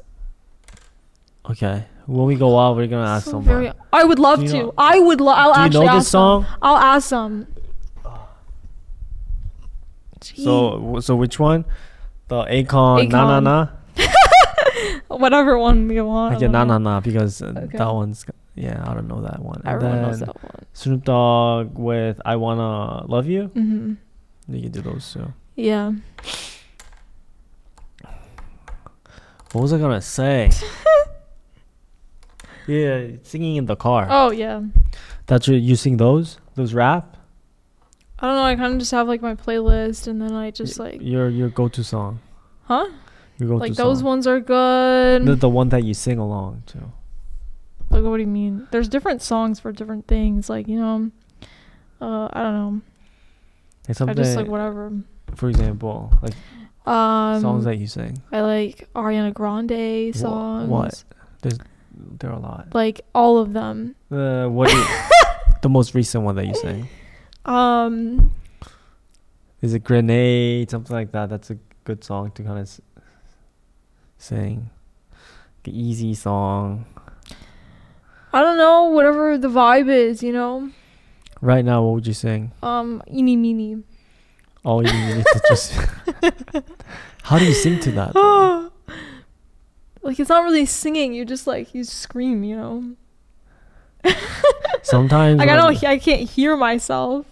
Okay. When we go out, we're going to ask someone. I would love to. I'll actually ask song? Them. I'll ask them. So which one? The Akon. Na. Whatever one you want. I get na, because that one's... Yeah, I don't know that one. Everyone knows that one. Snoop Dogg with I Wanna Love You. Mm-hmm. You can do those too. Yeah. What was I gonna say? Yeah, singing in the car. Oh yeah. That's what you sing those? Those rap? I don't know. I kind of just have like my playlist, and then I just like your go-to song. Huh? Your go-to like song. Those ones are good. The one that you sing along to. Like, what do you mean? There's different songs for different things. Like, you know, I don't know. It's I just like whatever. For example, like songs that you sing. I like Ariana Grande songs. What? There are a lot. Like all of them. What? The most recent one that you sing. Is it Grenade? Something like that. That's a good song to kind of sing. The easy song. I don't know, whatever the vibe is, you know. Right now, what would you sing? Eenie Meenie. Oh, Eenie Meenie. Just how do you sing to that? Like, it's not really singing. You just, like, you scream, you know. Sometimes. Like, I can't hear myself.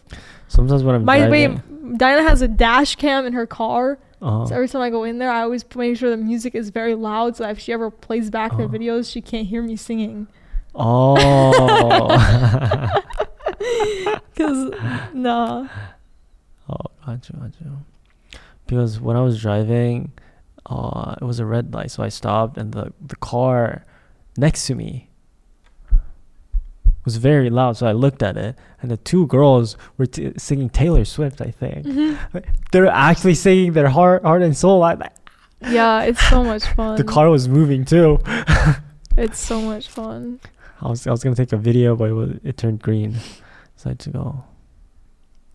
Sometimes when I'm driving. Wait, Dinah has a dash cam in her car. Uh-huh. So every time I go in there, I always make sure the music is very loud so that if she ever plays back the videos, she can't hear me singing. Oh, because no. Oh, gotcha. Because when I was driving, it was a red light, so I stopped, and the car next to me was very loud. So I looked at it, and the two girls were singing Taylor Swift. I think they're actually singing their heart and soul. Yeah, it's so much fun. The car was moving too. It's so much fun. I was gonna take a video, but it turned green, so I had to go.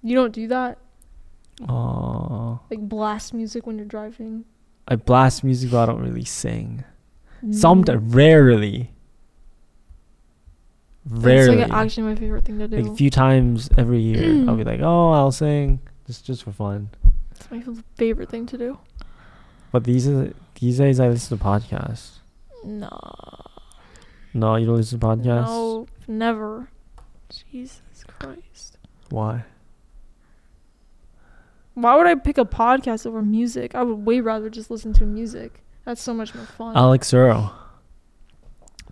You don't do that? Oh. Like blast music when you're driving. I blast music, but I don't really sing. Rarely. It's like actually my favorite thing to do. Like a few times every year, I'll be like, oh, I'll sing just for fun. It's my favorite thing to do. But these days, I listen to podcasts. No. No, you don't listen to podcasts? No, never. Jesus Christ. Why? Why would I pick a podcast over music? I would way rather just listen to music. That's so much more fun. Alex Earle.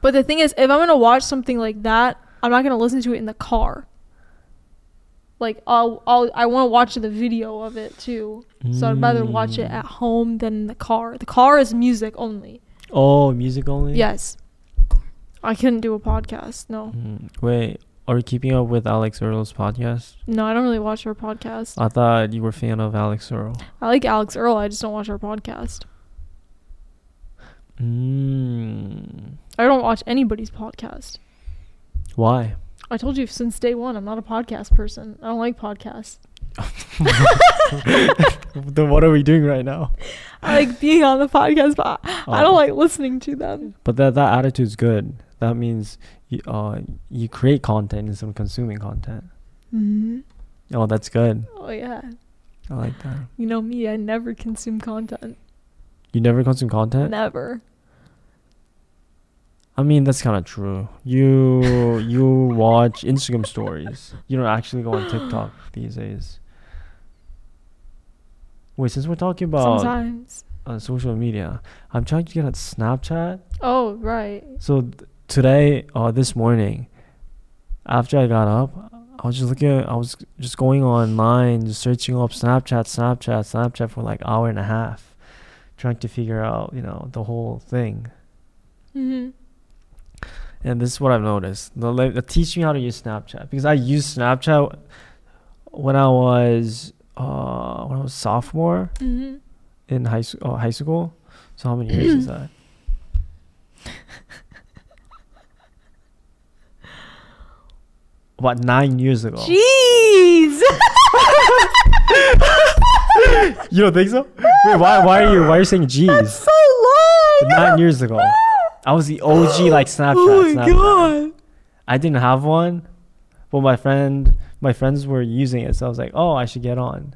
But the thing is, if I'm going to watch something like that, I'm not going to listen to it in the car. Like, I want to watch the video of it, too. So I'd rather watch it at home than in the car. The car is music only. Oh, music only? Yes. I couldn't do a podcast, no. Wait, are you keeping up with Alex Earle's podcast? No, I don't really watch her podcast. I thought you were a fan of Alex Earle. I like Alex Earle, I just don't watch her podcast. I don't watch anybody's podcast. Why? I told you since day one, I'm not a podcast person. I don't like podcasts. Then what are we doing right now? I like being on the podcast, but I don't like listening to them. But that attitude's good. That means you create content instead of consuming content. Mm-hmm. Oh, that's good. Oh, yeah. I like that. You know me, I never consume content. You never consume content? Never. I mean, that's kind of true. You watch Instagram stories. You don't actually go on TikTok these days. Wait, since we're talking about social media, I'm trying to get on Snapchat. Oh, right. So today, this morning, after I got up, I was just going online, just searching up Snapchat for like an hour and a half, trying to figure out, the whole thing. Mm-hmm. And this is what I've noticed. They teach me how to use Snapchat, because I used Snapchat when I was sophomore mm-hmm. in high school. So how many years is that? About 9 years ago. Jeez. You don't think so? Wait, why are you saying jeez? That's so long. 9 years ago. I was the OG, like Snapchat. Oh my god! I didn't have one, but my friends were using it, so I was like, "Oh, I should get on."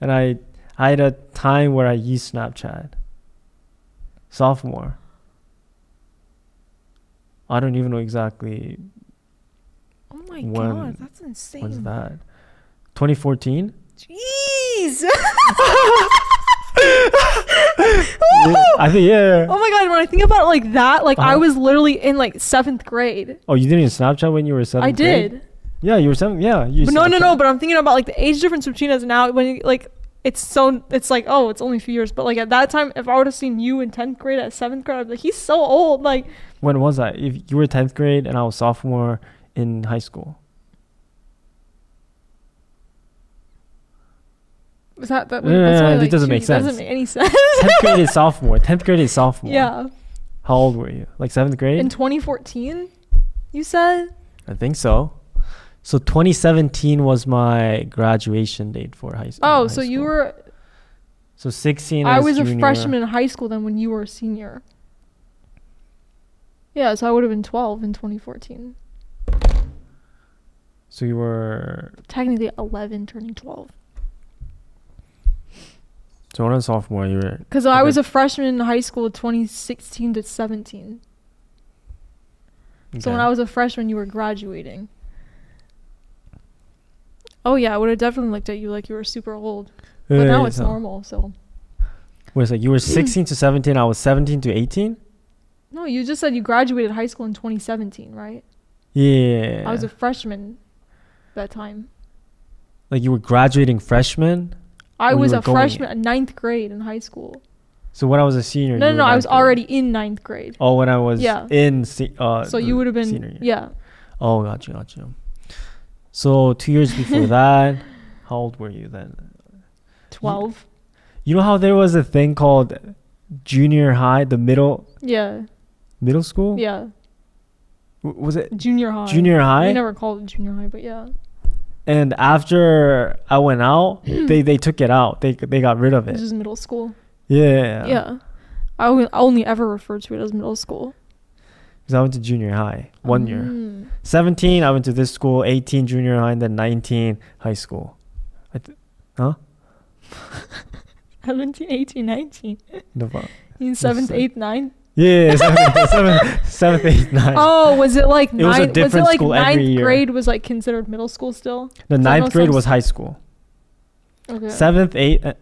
And I had a time where I used Snapchat. Sophomore. I don't even know exactly. Oh my god, that's insane! When's that? 2014. Jeez. I think yeah. Oh my god, when I think about it like that, like I was literally in like 7th grade. Oh, you didn't Snapchat when you were 7th grade? I did. Grade? Yeah, you were 7th. Yeah, you. But no, but I'm thinking about like the age difference between us now, when you, like it's like, oh, it's only a few years, but like at that time, if I would have seen you in 10th grade at 7th grade, I'd be like, he's so old. Like, when was that? If you were 10th grade and I was sophomore in high school. Was that no, like, it doesn't make sense. Doesn't make any sense. 10th grade is sophomore. Yeah. How old were you? Like 7th grade? In 2014, you said? I think so. So 2017 was my graduation date for high school. Oh, so you were... So 16 I was junior. A freshman in high school then when you were a senior. Yeah, so I would have been 12 in 2014. So you were... Technically 11 turning 12. So when I was a sophomore, you were... Because I was a freshman in high school 2016 to 17. Okay. So when I was a freshman, you were graduating. Oh, yeah. I would have definitely looked at you like you were super old. But now it's normal, so... Wait, so you were 16 to 17. I was 17 to 18? No, you just said you graduated high school in 2017, right? Yeah. I was a freshman that time. Like you were graduating freshman? I was a freshman in 9th grade in high school. So when I was a senior... No, I was already in 9th grade. Oh, when I was in... So you would have been... Senior year. Yeah. Oh, gotcha. So 2 years before that, how old were you then? 12. You know how there was a thing called junior high, the middle... Yeah. Middle school? Yeah. Was it... Junior high. Junior high? We never called it junior high, but yeah. And after I went out, they took it out. They got rid of it. This is middle school. Yeah. Yeah. I only ever referred to it as middle school. Because I went to junior high 1 year. 17, I went to this school. 18, junior high. And then 19, high school. 17, 18, 19. No problem. You mean 7th, 8th, 9th? Yeah, 7th, 8th, 9th. Oh, was it like 9th grade was like considered middle school still? The 9th grade was high school. Okay. 7th, 8th,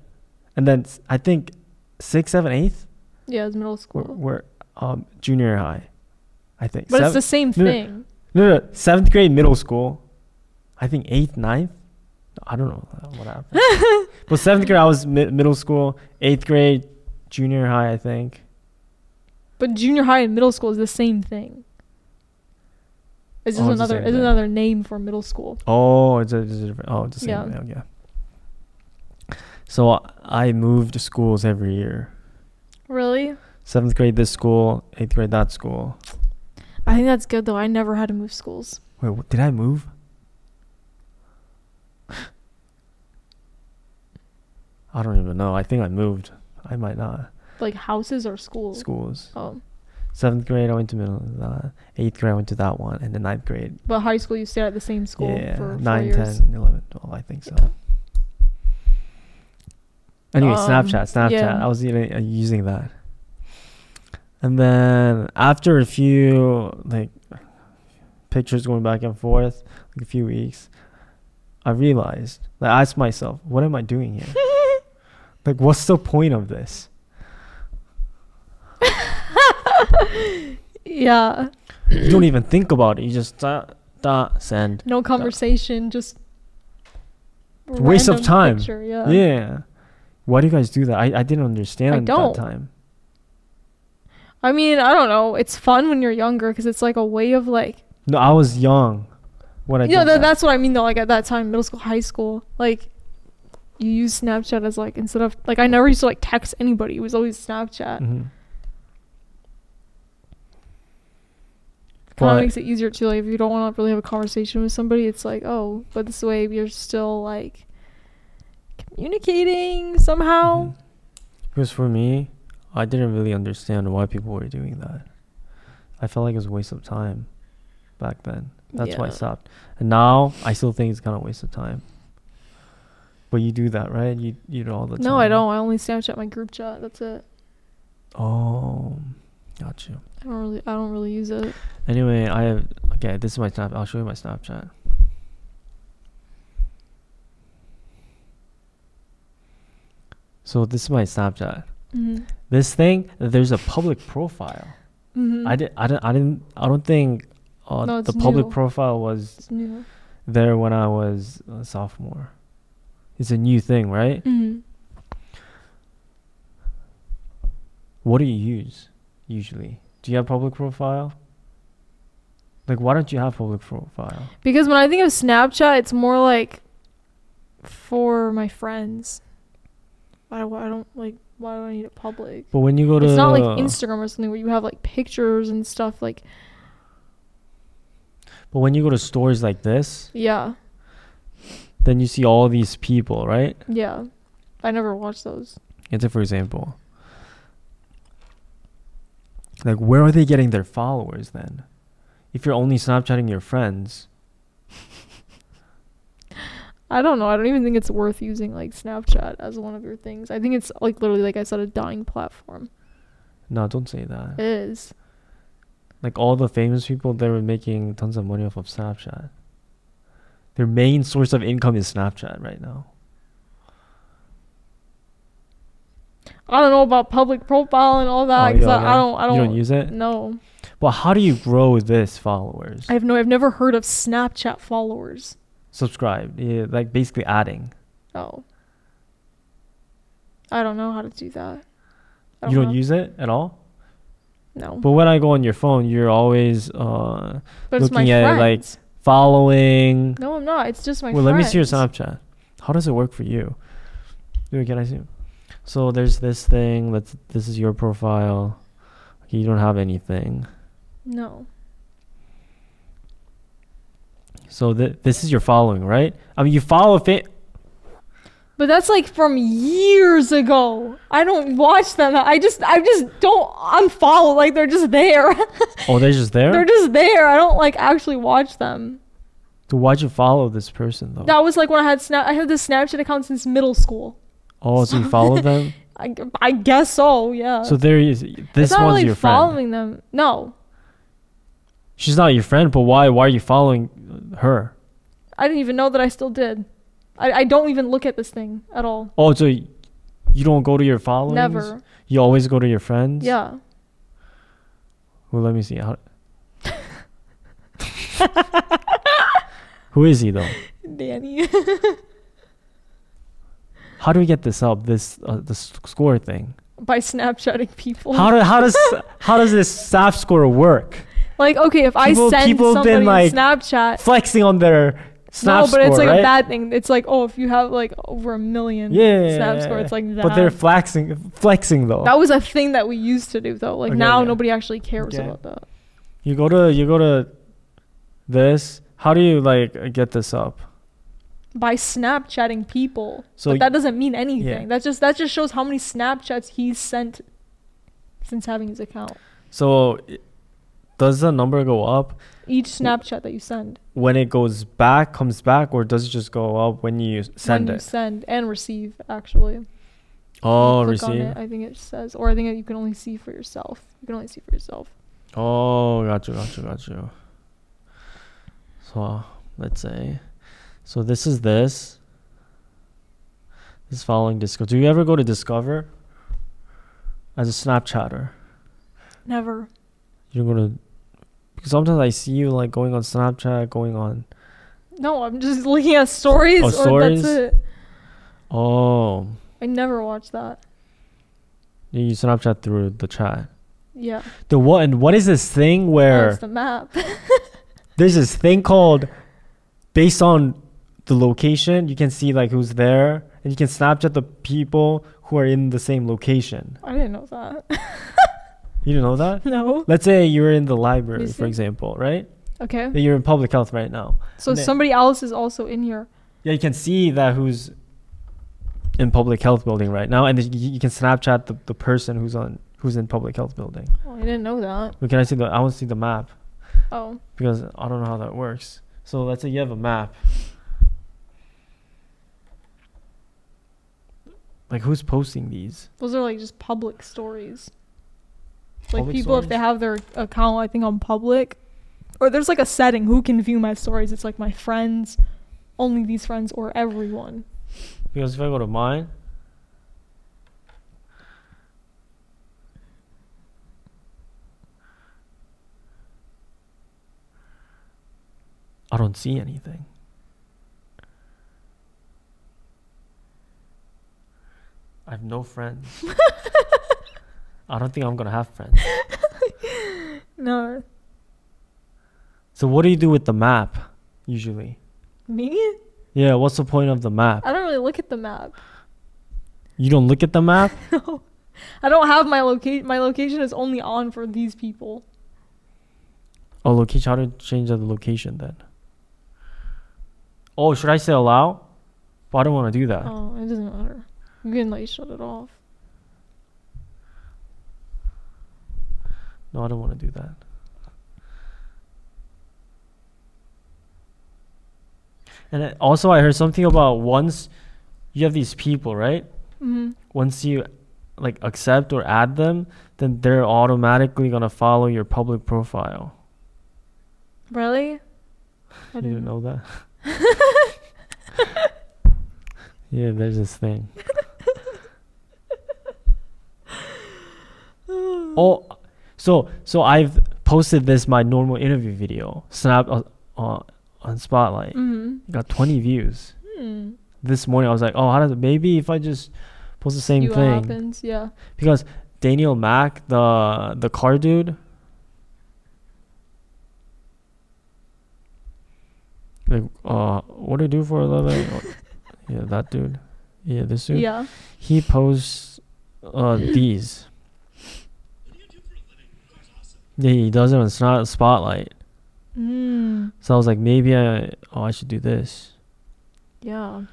and then I think 6th, 7th, 8th? Yeah, it was middle school. We're junior high, I think. But it's the same thing. No, 7th grade, middle school. I think 8th, 9th? I don't know what happened. But 7th grade, I was middle school. 8th grade, junior high, I think. But junior high and middle school is the same thing. It's just another name for middle school. Oh, it's a different. Oh, it's the same. Yeah. Yeah. So I moved schools every year. Really? 7th grade this school, 8th grade that school. I think that's good though. I never had to move schools. Wait, did I move? I don't even know. I think I moved. I might not. Like houses or schools? Schools. Oh. 7th grade, I went to middle. 8th grade, I went to that one. And then 9th grade. But high school, you stayed at the same school for 9, 4 years. 10, 11, 12, I think so. Yeah. Anyway, Snapchat. Yeah. I was using that. And then after a few, like, pictures going back and forth, like a few weeks, I realized, I asked myself, what am I doing here? Like, what's the point of this? Yeah. You don't even think about it. You just send. No conversation, just waste of time. Picture, yeah. Why do you guys do that? I didn't understand at that time. I mean, I don't know. It's fun when you're younger because it's like a way of like. No, I was young. That's what I mean though. Like at that time, middle school, high school, like. You use Snapchat as like instead of like I never used to like text anybody. It was always Snapchat. Mm-hmm. Kind of makes it easier too. Like if you don't want to really have a conversation with somebody, it's like but this way you're still like communicating somehow. Mm-hmm. Because for me, I didn't really understand why people were doing that. I felt like it was a waste of time back then. That's why I stopped. And now I still think it's kind of a waste of time. But you do that, right? You do all the time. No, I don't. I only Snapchat my group chat. That's it. Oh, gotcha. I don't really use it. Anyway, this is my Snapchat. I'll show you my Snapchat. So this is my Snapchat. Mm-hmm. This thing, there's a public profile. Mm-hmm. I don't think the public profile was there when I was a sophomore. It's a new thing, right? Mm-hmm. What do you use usually? Do you have public profile? Like, why don't you have public profile? Because when I think of Snapchat, it's more like for my friends. Why do I need it public? But when you go to... It's not like Instagram or something where you have like pictures and stuff like... But when you go to stories like this... Yeah. Then you see all these people, right? Yeah. I never watched those. It's for example. Like, where are they getting their followers then? If you're only Snapchatting your friends. I don't know. I don't even think it's worth using, like, Snapchat as one of your things. I think it's, like, literally, like I said, a dying platform. No, don't say that. It is. Like, all the famous people, they were making tons of money off of Snapchat. Their main source of income is Snapchat right now. I don't know about public profile and all that because I don't. You don't use it? No. Well, how do you grow this followers? I've never heard of Snapchat followers. Subscribed, yeah, like basically adding. Oh. I don't know how to do that. You don't use it at all? No. But when I go on your phone, you're always looking at it like. Following. No, I'm not. It's just my friends. Well, let me see your Snapchat. How does it work for you? Dude, can I see? So there's this thing. This is your profile. Okay, you don't have anything. No. So this is your following, right? I mean, you follow fit. But that's like from years ago. I don't watch them. I just don't unfollow. Like they're just there. Oh, they're just there? They're just there. I don't like actually watch them. So why'd you follow this person though? That was like when I had this Snapchat account since middle school. Oh, so you followed them? I guess so, yeah. So there is this one's really your friend. Following them. No. She's not your friend, but why are you following her? I didn't even know that I still did. I don't even look at this thing at all. Oh, so you don't go to your followers? Never. You always go to your friends? Yeah. Well, let me see. Who is he, though? Danny. How do we get this up? This the score thing? by Snapchatting people. How does this Snap score work? Like, okay, if people, I send somebody been, like, Snapchat flexing on their Snap score, no, but it's like right? a bad thing. It's like, oh, if you have like over a million Snap score, it's like that. But they're flexing though. That was a thing that we used to do though. Like, okay, now nobody actually cares about that. You go to this. How do you like get this up? By Snapchatting people. So but that doesn't mean anything. Yeah. That just shows how many Snapchats he's sent since having his account. So does the number go up? Each Snapchat that you send. When it comes back, or does it just go up when you send it? When you send and receive, actually. Oh, receive. It, I think it says, or I think you can only see for yourself. Oh, got you. So let's say, so this is following Discover. Do you ever go to Discover as a Snapchatter? Never. You're gonna, because sometimes I see you like going on Snapchat, going on. No, I'm just looking at stories. Stories? That's it. Oh. I never watch that. You Snapchat through the chat. Yeah. What is this thing where? It's the map. There's this thing called, based on the location, you can see like who's there, and you can Snapchat the people who are in the same location. I didn't know that. You didn't know that? No. Let's say you're in the library, for example, right? Okay. Then you're in public health right now. So somebody else is also in here. Yeah, you can see that who's in public health building right now, and you can Snapchat the person who's in public health building. Oh, I didn't know that. But I want to see the map. Oh. Because I don't know how that works. So let's say you have a map. Like, who's posting these? Those are like just public stories. Like, people, if they have their account, I think, on public, or there's like a setting who can view my stories. It's like my friends, only these friends, or everyone. Because if I go to mine, I don't see anything. I have no friends. I don't think I'm gonna have friends. No. So what do you do with the map usually? Me? Yeah, what's the point of the map? I don't really look at the map. You don't look at the map? No. I don't have my location. My location is only on for these people. Oh, location. How to change the location then? Oh, should I say allow? But I don't want to do that. Oh, it doesn't matter. You can like shut it off. No, I don't want to do that. And also, I heard something about once you have these people, right? Mm-hmm. Once you like accept or add them, then they're automatically gonna follow your public profile. Really? I didn't know that. Yeah, there's this thing. Oh. So I've posted my normal interview video, snapped on Spotlight. Mm-hmm. Got 20 views. Mm. This morning I was like, oh, maybe if I just post the same thing. What happens, yeah. Because Daniel Mac, the car dude, like, what do you do for a living? Yeah, that dude. Yeah, this dude. Yeah. He posts these. Yeah, he does it on Spotlight. Mm. So I was like, maybe I should do this. Yeah.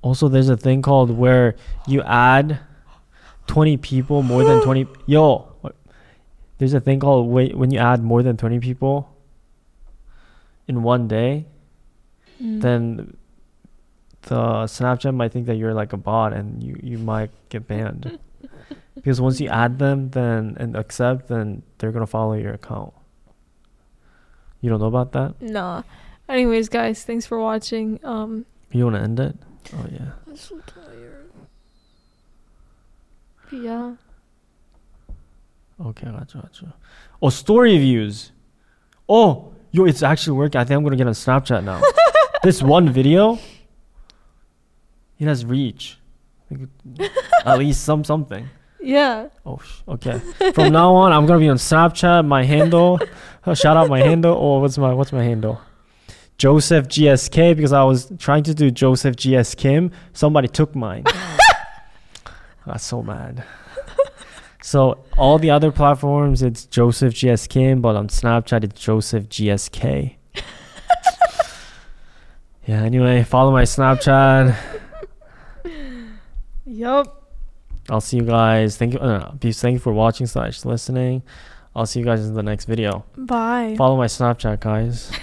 Also, there's a thing called where you add 20 people, more than 20. Yo, there's a thing called when you add more than 20 people in one day, then the Snapchat might think that you're like a bot, and you might get banned. Because once you add them and accept, then they're going to follow your account. You don't know about that? Nah. Anyways, guys, thanks for watching. You want to end it? Oh, yeah. I'm so tired. Yeah. Okay, gotcha. Oh, story views. Oh, yo, it's actually working. I think I'm going to get on Snapchat now. This one video. It has reach. At least something. Yeah. Oh, okay. From now on, I'm gonna be on Snapchat. My handle, shout out my handle. Or what's my handle? Joseph G S K, because I was trying to do Joseph G S Kim. Somebody took mine. I got so mad. So all the other platforms, it's Joseph G S Kim, but on Snapchat, it's Joseph G S K. Yeah. Anyway, follow my Snapchat. Yup. I'll see you guys. Thank you. Thank you for watching / listening. I'll see you guys in the next video. Bye. Follow my Snapchat, guys.